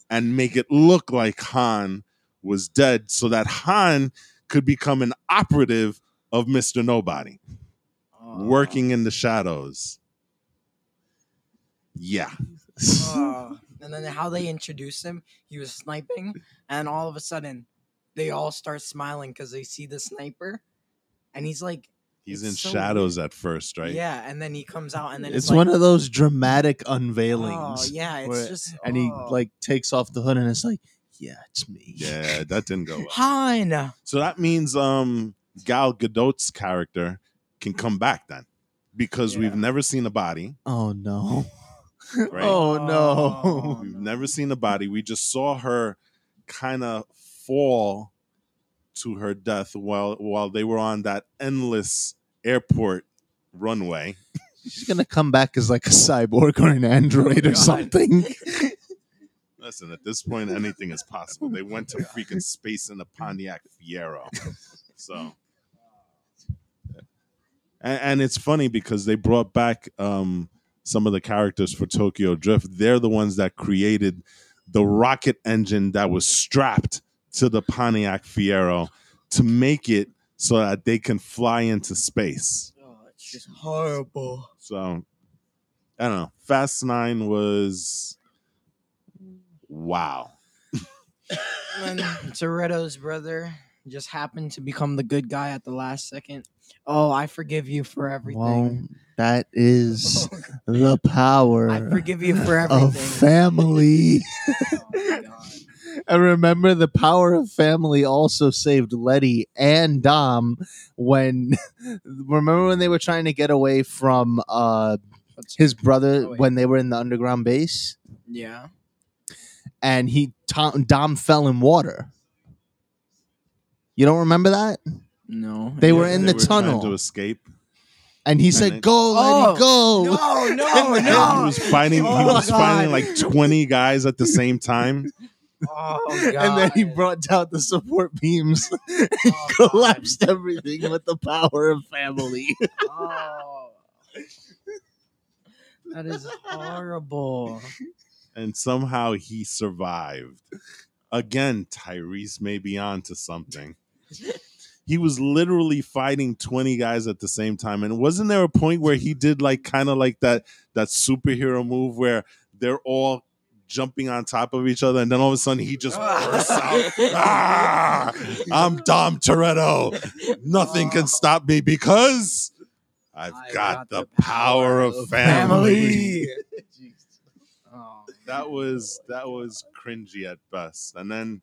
and make it look like Han was dead, so that Han could become an operative of Mr. Nobody, working in the shadows. Yeah. And then how they introduced him, he was sniping, and all of a sudden they all start smiling because they see the sniper, and he's like, he's in so shadows weird. At first, right? Yeah, and then he comes out, and then it's like, one of those dramatic unveilings. Oh, yeah, it's and he like takes off the hood, and it's like, yeah, it's me. Yeah, that didn't go well. Fine. So that means Gal Gadot's character can come back then, because we've never seen a body. Oh no! Right? Oh no! We've never seen a body. We just saw her kind of fall to her death while they were on that endless airport runway. She's gonna come back as like a cyborg or an android or something. Listen, at this point, anything is possible. They went to freaking space in the Pontiac Fiero. So, and it's funny because they brought back some of the characters for Tokyo Drift. They're the ones that created the rocket engine that was strapped to the Pontiac Fiero to make it so that they can fly into space. Oh, it's just horrible. So, I don't know. Fast 9 was... wow. And Toretto's brother just happened to become the good guy at the last second. Oh, I forgive you for everything. Well, that is the power. I forgive you for everything. Of family. Oh, my God. And remember, the power of family also saved Letty and Dom when they were trying to get away from his brother when they were in the underground base. Yeah. And Dom fell in water. You don't remember that? No. They were in the tunnel trying to escape. And he said, "Go, Letty, go!" No. He was fighting like 20 guys at the same time. Oh, God. And then he brought out the support beams and collapsed everything with the power of family. Oh, that is horrible. And somehow he survived. Again, Tyrese may be on to something. He was literally fighting 20 guys at the same time. And wasn't there a point where he did like kind of like that superhero move where they're all jumping on top of each other, and then all of a sudden he just bursts out. Ah, I'm Dom Toretto. Nothing can stop me because I've got the power of family. that was cringy at best. And then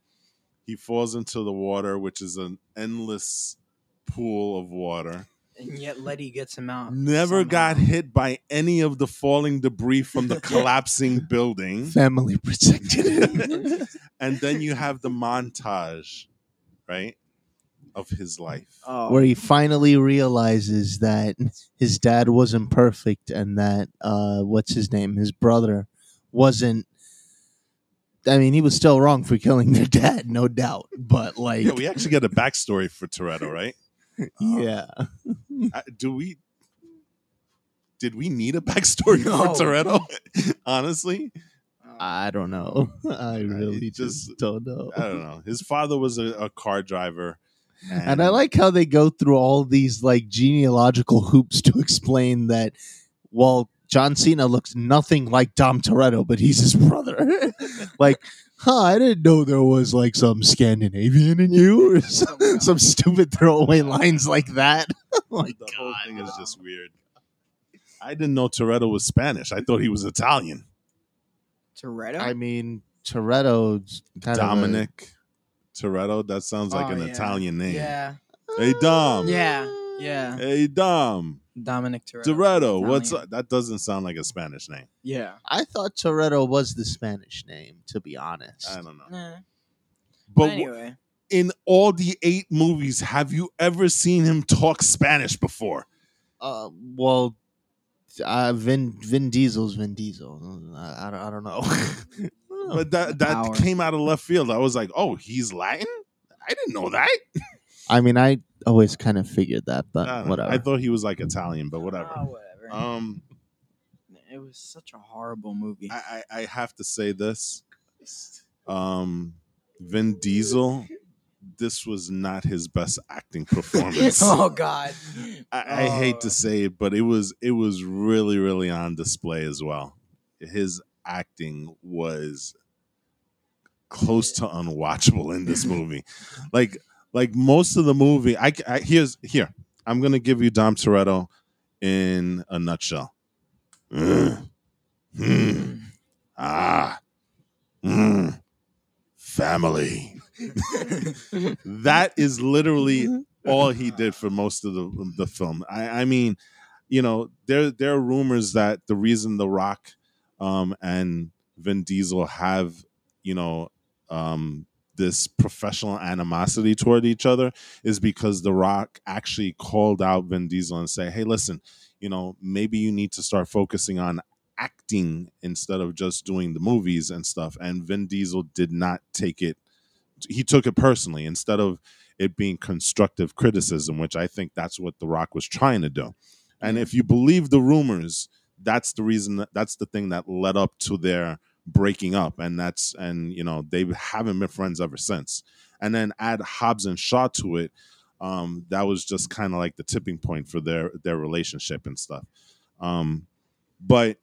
he falls into the water, which is an endless pool of water. And yet Letty gets him out. Never somehow got hit by any of the falling debris from the collapsing building. Family protected him. And then you have the montage, right, of his life. Oh. Where he finally realizes that his dad wasn't perfect and that, what's his name, his brother wasn't. I mean, he was still wrong for killing their dad, no doubt. But, like. Yeah, we actually got a backstory for Toretto, right? Yeah. Did we need a backstory for Toretto? Honestly, I don't know. I really just don't know. I don't know. His father was a car driver. And I like how they go through all these like genealogical hoops to explain that while John Cena looks nothing like Dom Toretto, but he's his brother. Like, huh, I didn't know there was like some Scandinavian in you or some stupid throwaway lines like that. Like, the whole thing is just weird. I didn't know Toretto was Spanish. I thought he was Italian. Toretto? I mean, Toretto's kind Dominic of Toretto, that sounds like an Italian name. Yeah. Hey, Dom. Yeah. Yeah. Hey, Dom. Dominic Toretto. Toretto, what's up? That doesn't sound like a Spanish name. Yeah. I thought Toretto was the Spanish name, to be honest. I don't know. Nah. But anyway. In all the 8 movies, have you ever seen him talk Spanish before? Well, Vin Diesel's Vin Diesel. I don't know. But that came out of left field. I was like, oh, he's Latin? I didn't know that. I mean, I always kind of figured that, but whatever. I thought he was like Italian, but whatever. Oh, whatever. It was such a horrible movie. I have to say this. Vin Diesel, this was not his best acting performance. Oh, God. I hate to say it, but it was really, really on display as well. His acting was close to unwatchable in this movie. Like most of the movie, here. I'm gonna give you Dom Toretto in a nutshell. Family. That is literally all he did for most of the film. I mean, you know, there are rumors that the reason The Rock and Vin Diesel have, you know, this professional animosity toward each other is because The Rock actually called out Vin Diesel and said, hey, listen, you know, maybe you need to start focusing on acting instead of just doing the movies and stuff. And Vin Diesel did not take it. He took it personally instead of it being constructive criticism, which I think that's what The Rock was trying to do. And if you believe the rumors, that's the reason, that's the thing that led up to their breaking up, and you know, they haven't been friends ever since. And then add Hobbs and Shaw to it, that was just kind of like the tipping point for their relationship and stuff. But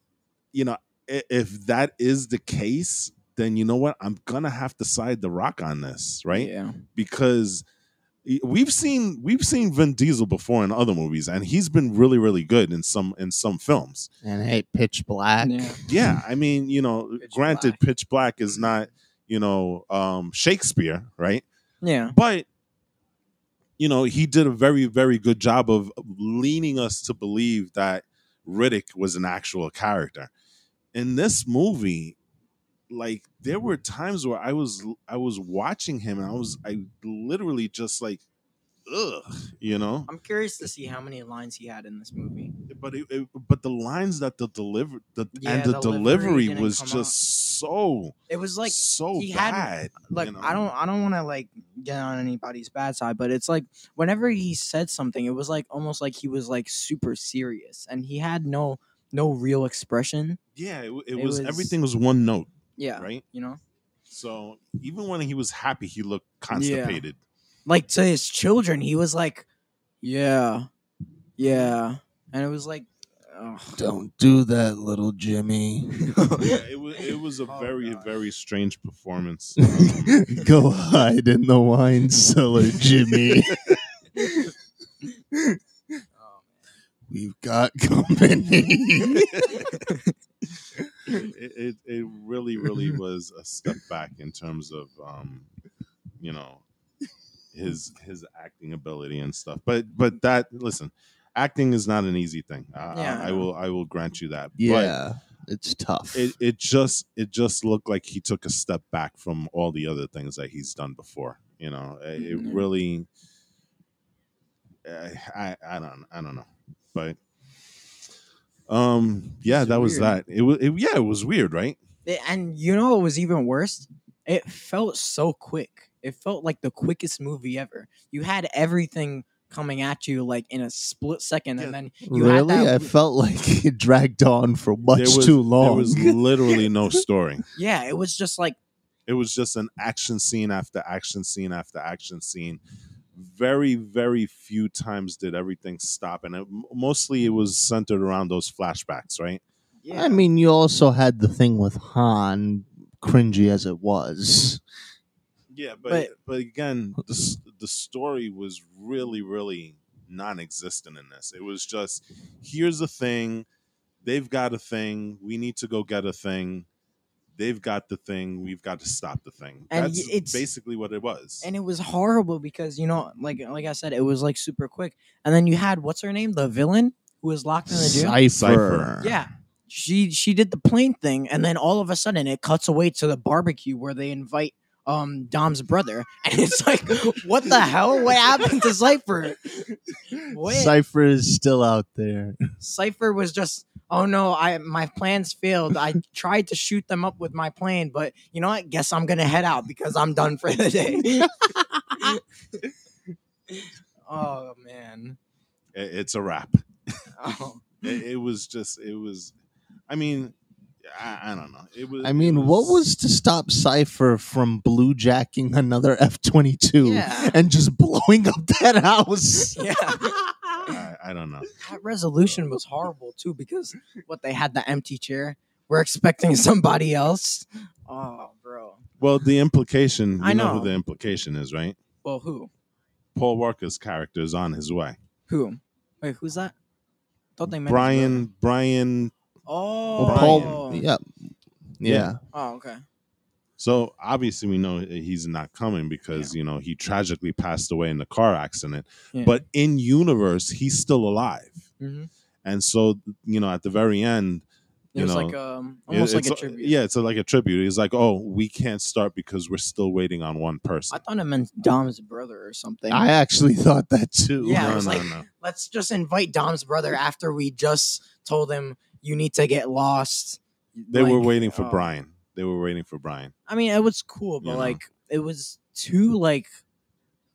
you know, if that is the case, then you know what, I'm gonna have to side The Rock on this, right? Yeah, because we've seen Vin Diesel before in other movies, and he's been really, really good in some films. And hey, Pitch Black. Yeah, I mean, you know, granted, Pitch Black is not, you know, Shakespeare, right? Yeah. But you know, he did a very, very good job of leaning us to believe that Riddick was an actual character. In this movie, like, there were times where I was watching him and I literally just like, ugh, you know. I'm curious to see how many lines he had in this movie. But the lines that the delivery was just out. So it was like so he bad. Had, like, you know? I don't want to like get on anybody's bad side, but it's like whenever he said something, it was like almost like he was like super serious and he had no real expression. Yeah, it was everything was one note. Yeah. Right? You know? So even when he was happy, he looked constipated. Yeah. Like, to his children, he was like, yeah. Yeah. And it was like, ugh. Don't do that, little Jimmy. Yeah, it was a very, very strange performance. Go hide in the wine cellar, Jimmy. We've got company. it, it, it really was a step back in terms of his acting ability and stuff. But that, listen, acting is not an easy thing. I will grant you that. Yeah, but it's tough. It just looked like he took a step back from all the other things that he's done before. You know, it really. I don't know, but that was weird. It was weird, right? And you know what was even worse? It felt so quick. It felt like the quickest movie ever. You had everything coming at you like in a split second, and then you really had that... I felt like it dragged on for too long. There was literally no story. Yeah, it was just like an action scene after action scene after action scene. Very, very few times did everything stop, and mostly it was centered around those flashbacks, right? Yeah. I mean, you also had the thing with Han, cringy as it was. Yeah, but again, the story was really, really non-existent in this. It was just, here's a thing, they've got a thing, we need to go get a thing. They've got the thing. We've got to stop the thing. And that's basically what it was. And it was horrible because, you know, like I said, it was like super quick. And then you had, what's her name? The villain who was locked in the jail. Cypher. Yeah. She did the plane thing. And then all of a sudden it cuts away to the barbecue where they invite Dom's brother, and it's like, what the hell? What happened to Cypher? Cypher is still out there. Cypher was just, oh no, my plans failed. I tried to shoot them up with my plane, but you know what? Guess I'm gonna head out because I'm done for the day. Oh man, it's a wrap. Oh. It was just, it was. I mean. I don't know. It was... what was to stop Cypher from bluejacking another F-22 and just blowing up that house? Yeah, I don't know. That resolution was horrible too because they had the empty chair. We're expecting somebody else. Oh, bro. Well, the implication. You know who the implication is, right? Well, who? Paul Walker's character is on his way. Who? Wait, who's that? Thought they meant Brian. Oh, Paul. Yeah. Oh, okay. So obviously we know he's not coming because he tragically passed away in the car accident. Yeah. But in universe, he's still alive. Mm-hmm. And so at the very end, it was like a tribute. Yeah, it's like a tribute. It's like, oh, we can't start because we're still waiting on one person. I thought it meant Dom's brother or something. I actually thought that too. Yeah, no. Let's just invite Dom's brother after we just told him. You need to get lost. They were waiting for Brian. I mean, it was cool, but it was too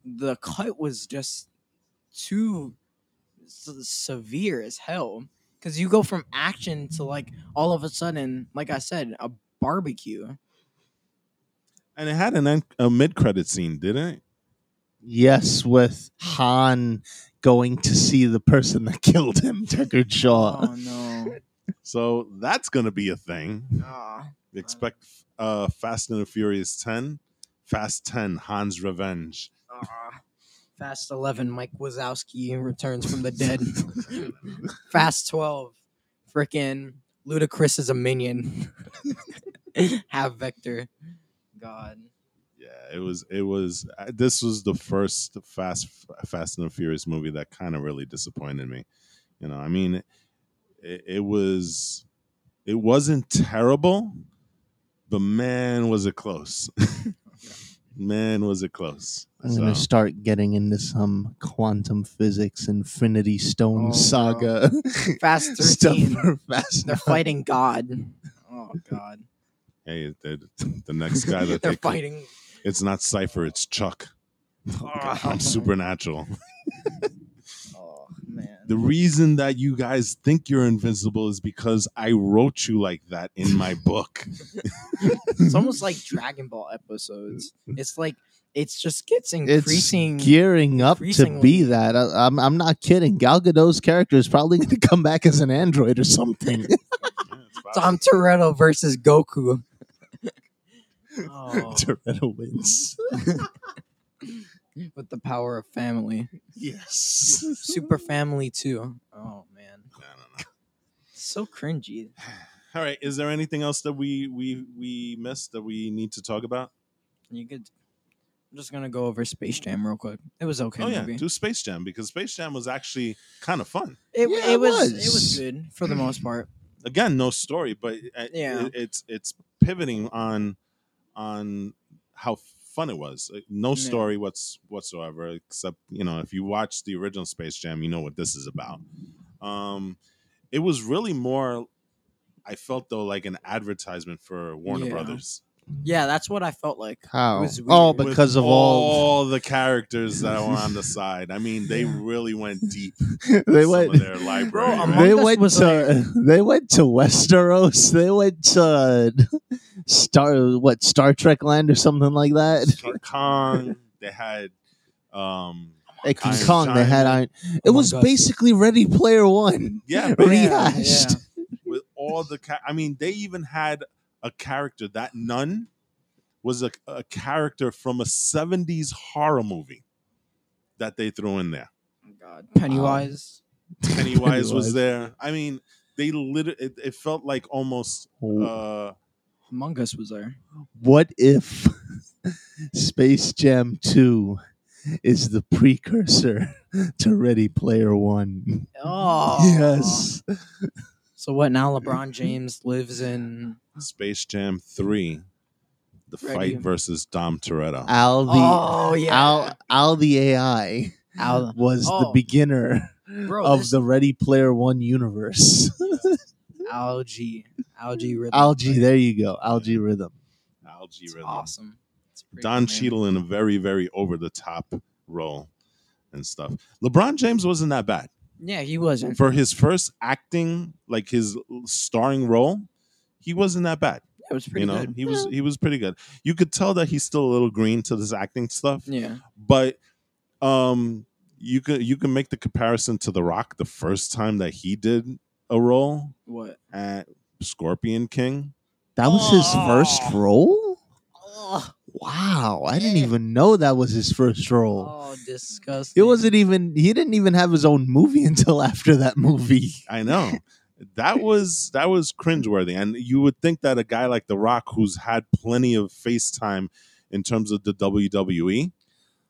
the cut was just too severe as hell. Because you go from action to all of a sudden, like I said, a barbecue. And it had a mid-credit scene, didn't it? Yes, with Han going to see the person that killed him, Deckard Shaw. Oh no. So that's going to be a thing. Expect Fast and the Furious 10. Fast 10, Han's Revenge. Fast 11, Mike Wazowski returns from the dead. Fast 12, freaking Ludacris is a minion. Have Vector. God. Yeah, this was the first Fast and the Furious movie that kind of really disappointed me. You know, I mean... It wasn't terrible, but man, was it close. Man, was it close. I'm going to start getting into some quantum physics, Infinity Stone saga. No. Fast 13. They're fighting God. Oh, God. Hey, the next guy that they're fighting. It's not Cypher, it's Chuck. Oh, God. I'm supernatural. Man. The reason that you guys think you're invincible is because I wrote you like that in my book. It's almost like Dragon Ball episodes. It's just gets increasing. It's gearing up to be that. I'm not kidding. Gal Gadot's character is probably going to come back as an android or something. Dom Toretto versus Goku. Toretto wins. With the power of family. Yes. Super Family 2. Oh, man. I don't know. So cringy. All right. Is there anything else that we missed that we need to talk about? You could. I'm just going to go over Space Jam real quick. It was okay. Oh, yeah. Maybe. Do Space Jam, because Space Jam was actually kind of fun. It was. It was good for the most part. Again, no story, but it's pivoting on how fun it was. No story whatsoever, except, you know, if you watch the original Space Jam, you know what this is about. It was really more, I felt, though, like an advertisement for Warner Brothers. Yeah, that's what I felt like. How? Because of all the characters that were on the side. I mean, they really went deep. They went their library. Bro, they went to Westeros. They went to Star Trek Land or something like that. Kong. They had Kong. They had Iron. It was basically Ready Player One. Yeah, rehashed with all the. I mean, they even had a character. That nun was a character from a 70s horror movie that they threw in there. Oh God. Pennywise. Pennywise was there. I mean, they literally, it felt like almost... Among Us was there. What if Space Jam 2 is the precursor to Ready Player One? Oh. Yes. So what now? LeBron James lives in... Space Jam 3, the fight versus Dom Toretto. Al the AI was the beginner of the Ready Player One universe. Al G Rhythm. There you go. Al G Rhythm. Awesome. Don Cheadle in a very, very over-the-top role and stuff. LeBron James wasn't that bad. Yeah, he wasn't. For his first acting, like his starring role, he wasn't that bad. It was pretty good. He was pretty good. You could tell that he's still a little green to this acting stuff. Yeah. But you can make the comparison to The Rock the first time that he did a role. What? At Scorpion King. That was his first role? Oh. Wow. I didn't even know that was his first role. Oh, disgusting. He didn't even have his own movie until after that movie. I know. That was cringeworthy, and you would think that a guy like The Rock, who's had plenty of face time in terms of the WWE,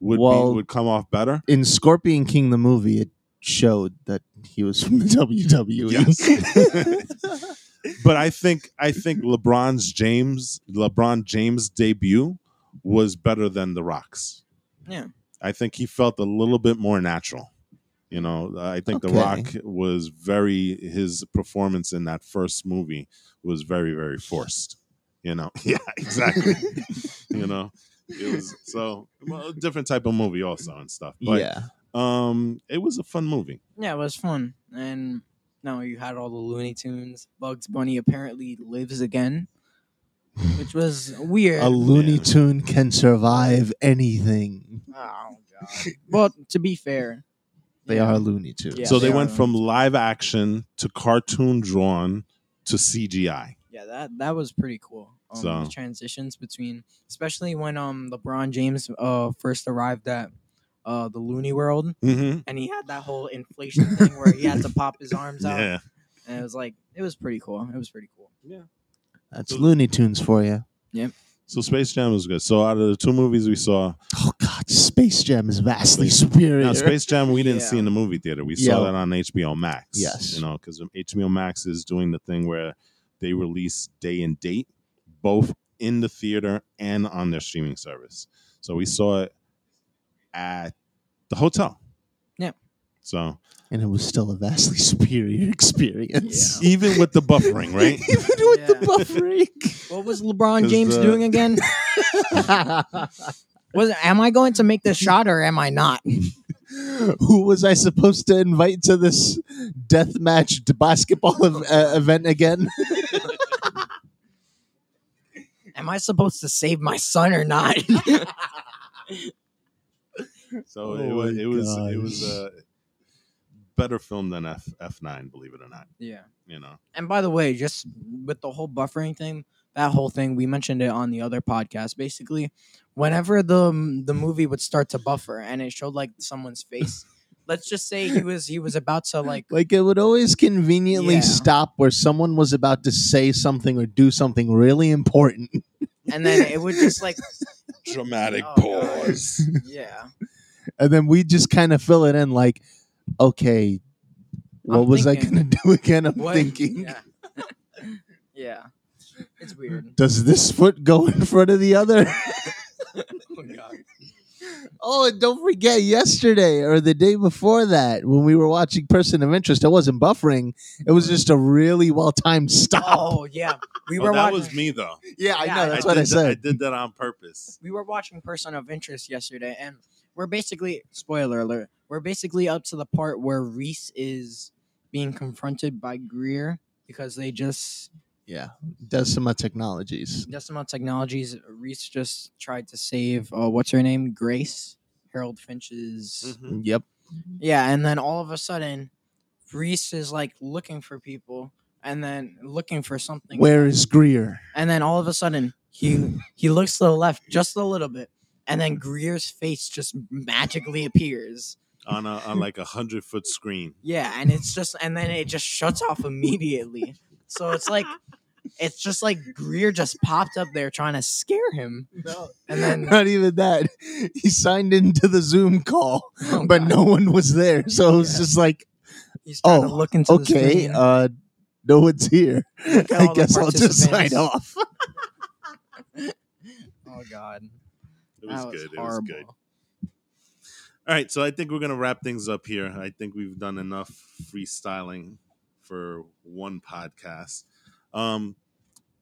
would come off better. In Scorpion King, the movie, it showed that he was from the WWE. Yes. But I think LeBron James' debut was better than The Rock's. Yeah, I think he felt a little bit more natural. You know, I think The Rock was his performance in that first movie was very, very forced, you know? Yeah, exactly. You know, it was a different type of movie also and stuff. But, it was a fun movie. Yeah, it was fun. And no, you had all the Looney Tunes. Bugs Bunny apparently lives again, which was weird. A Looney Tune can survive anything. Oh, God. Well, to be fair. They are Looney Tunes. Yeah, so they went from live action to cartoon drawn to CGI. Yeah, that was pretty cool. The transitions between, especially when LeBron James first arrived at the Looney World, and he had that whole inflation thing where he had to pop his arms out. Yeah. And it was pretty cool. It was pretty cool. Yeah. That's Looney Tunes for you. Yep. So Space Jam was good. So out of the two movies we saw... Oh, God, Space Jam is vastly superior. Now, Space Jam we didn't see in the movie theater. We saw that on HBO Max. Yes. You know, because HBO Max is doing the thing where they release day and date, both in the theater and on their streaming service. So we saw it at the hotel. Yeah. So... And it was still a vastly superior experience. Yeah. Even with the buffering, right? Even with the buffering. What was LeBron James doing again? Am I going to make this shot or am I not? Who was I supposed to invite to this deathmatch basketball event again? Am I supposed to save my son or not? So it was better film than F9, believe it or not. Yeah. You know. And by the way, just with the whole buffering thing, that whole thing, we mentioned it on the other podcast. Basically, whenever the movie would start to buffer and it showed like someone's face, let's just say he was about to like it would always conveniently stop where someone was about to say something or do something really important. And then it would just like dramatic pause. God. Yeah. And then we just kind of fill it in like, okay, what was I going to do again? I'm thinking. Yeah. Yeah. It's weird. Does this foot go in front of the other? Oh, God. Oh, and don't forget yesterday or the day before that when we were watching Person of Interest, it wasn't buffering. It was just a really well-timed stop. Oh, yeah. That was me, though. Yeah, I know. That's what I said. I did that on purpose. We were watching Person of Interest yesterday, and we're basically, spoiler alert, we're basically up to the part where Reese is being confronted by Greer because they just... Yeah, Decima Technologies. Decima Technologies. Reese just tried to save, what's her name? Grace, Harold Finch's. Mm-hmm. Yep. Yeah, and then all of a sudden, Reese is like looking for people and then looking for something. Where is Greer? And then all of a sudden, he looks to the left just a little bit, and then Greer's face just magically appears. On like 100-foot screen. Yeah, and it's just, and then it just shuts off immediately. So it's like, it's just like Greer just popped up there trying to scare him. No. And then not even that. He signed into the Zoom call, but no one was there. So it was just like, he's trying to look into the screen. No one's here. I guess I'll just sign off. Oh, God. It was good. It was good. All right. So I think we're going to wrap things up here. I think we've done enough freestyling for one podcast.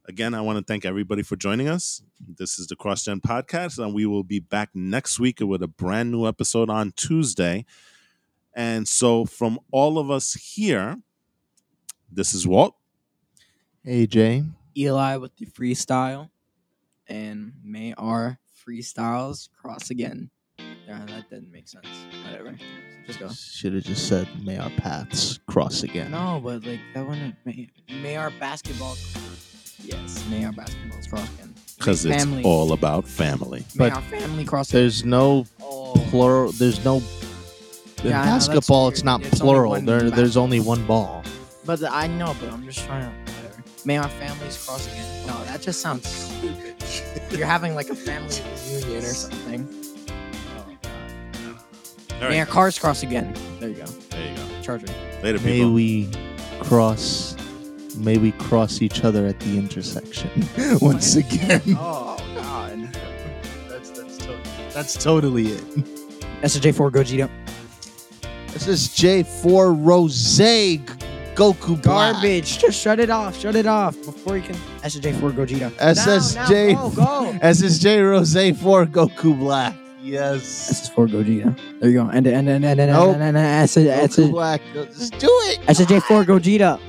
Again, I want to thank everybody for joining us. This is the CrossGen Podcast, and we will be back next week with a brand new episode on Tuesday. And so from all of us here, this is Walt. AJ. Eli with the freestyle. And may our freestyles cross again. Yeah, that didn't make sense. Whatever. Just go. Should have just said, may our paths cross again. No, but like that one, may our basketball. Yes, may our basketballs cross again. Because it's all about family. May our family cross again. There's no plural. There's no. In basketball, it's not plural. There's only one ball. But I know, but I'm just trying to. Whatever. May our families cross again. No, that just sounds stupid. You're having like a family reunion or something. Right. May our cars cross again. There you go. Charger. Later, people. May we cross each other at the intersection once again. Oh, God. That's totally it. SSJ4 Gogeta. SSJ4 Rosé Goku Garbage. Black. Just shut it off. Before you can. SSJ4 Gogeta. SSJ. No, go. SSJ Rosé 4 Goku Black. Yes. This is for Gogeta. There you go. And nope. Goku Black. Just do it. SSJ4 Gogeta.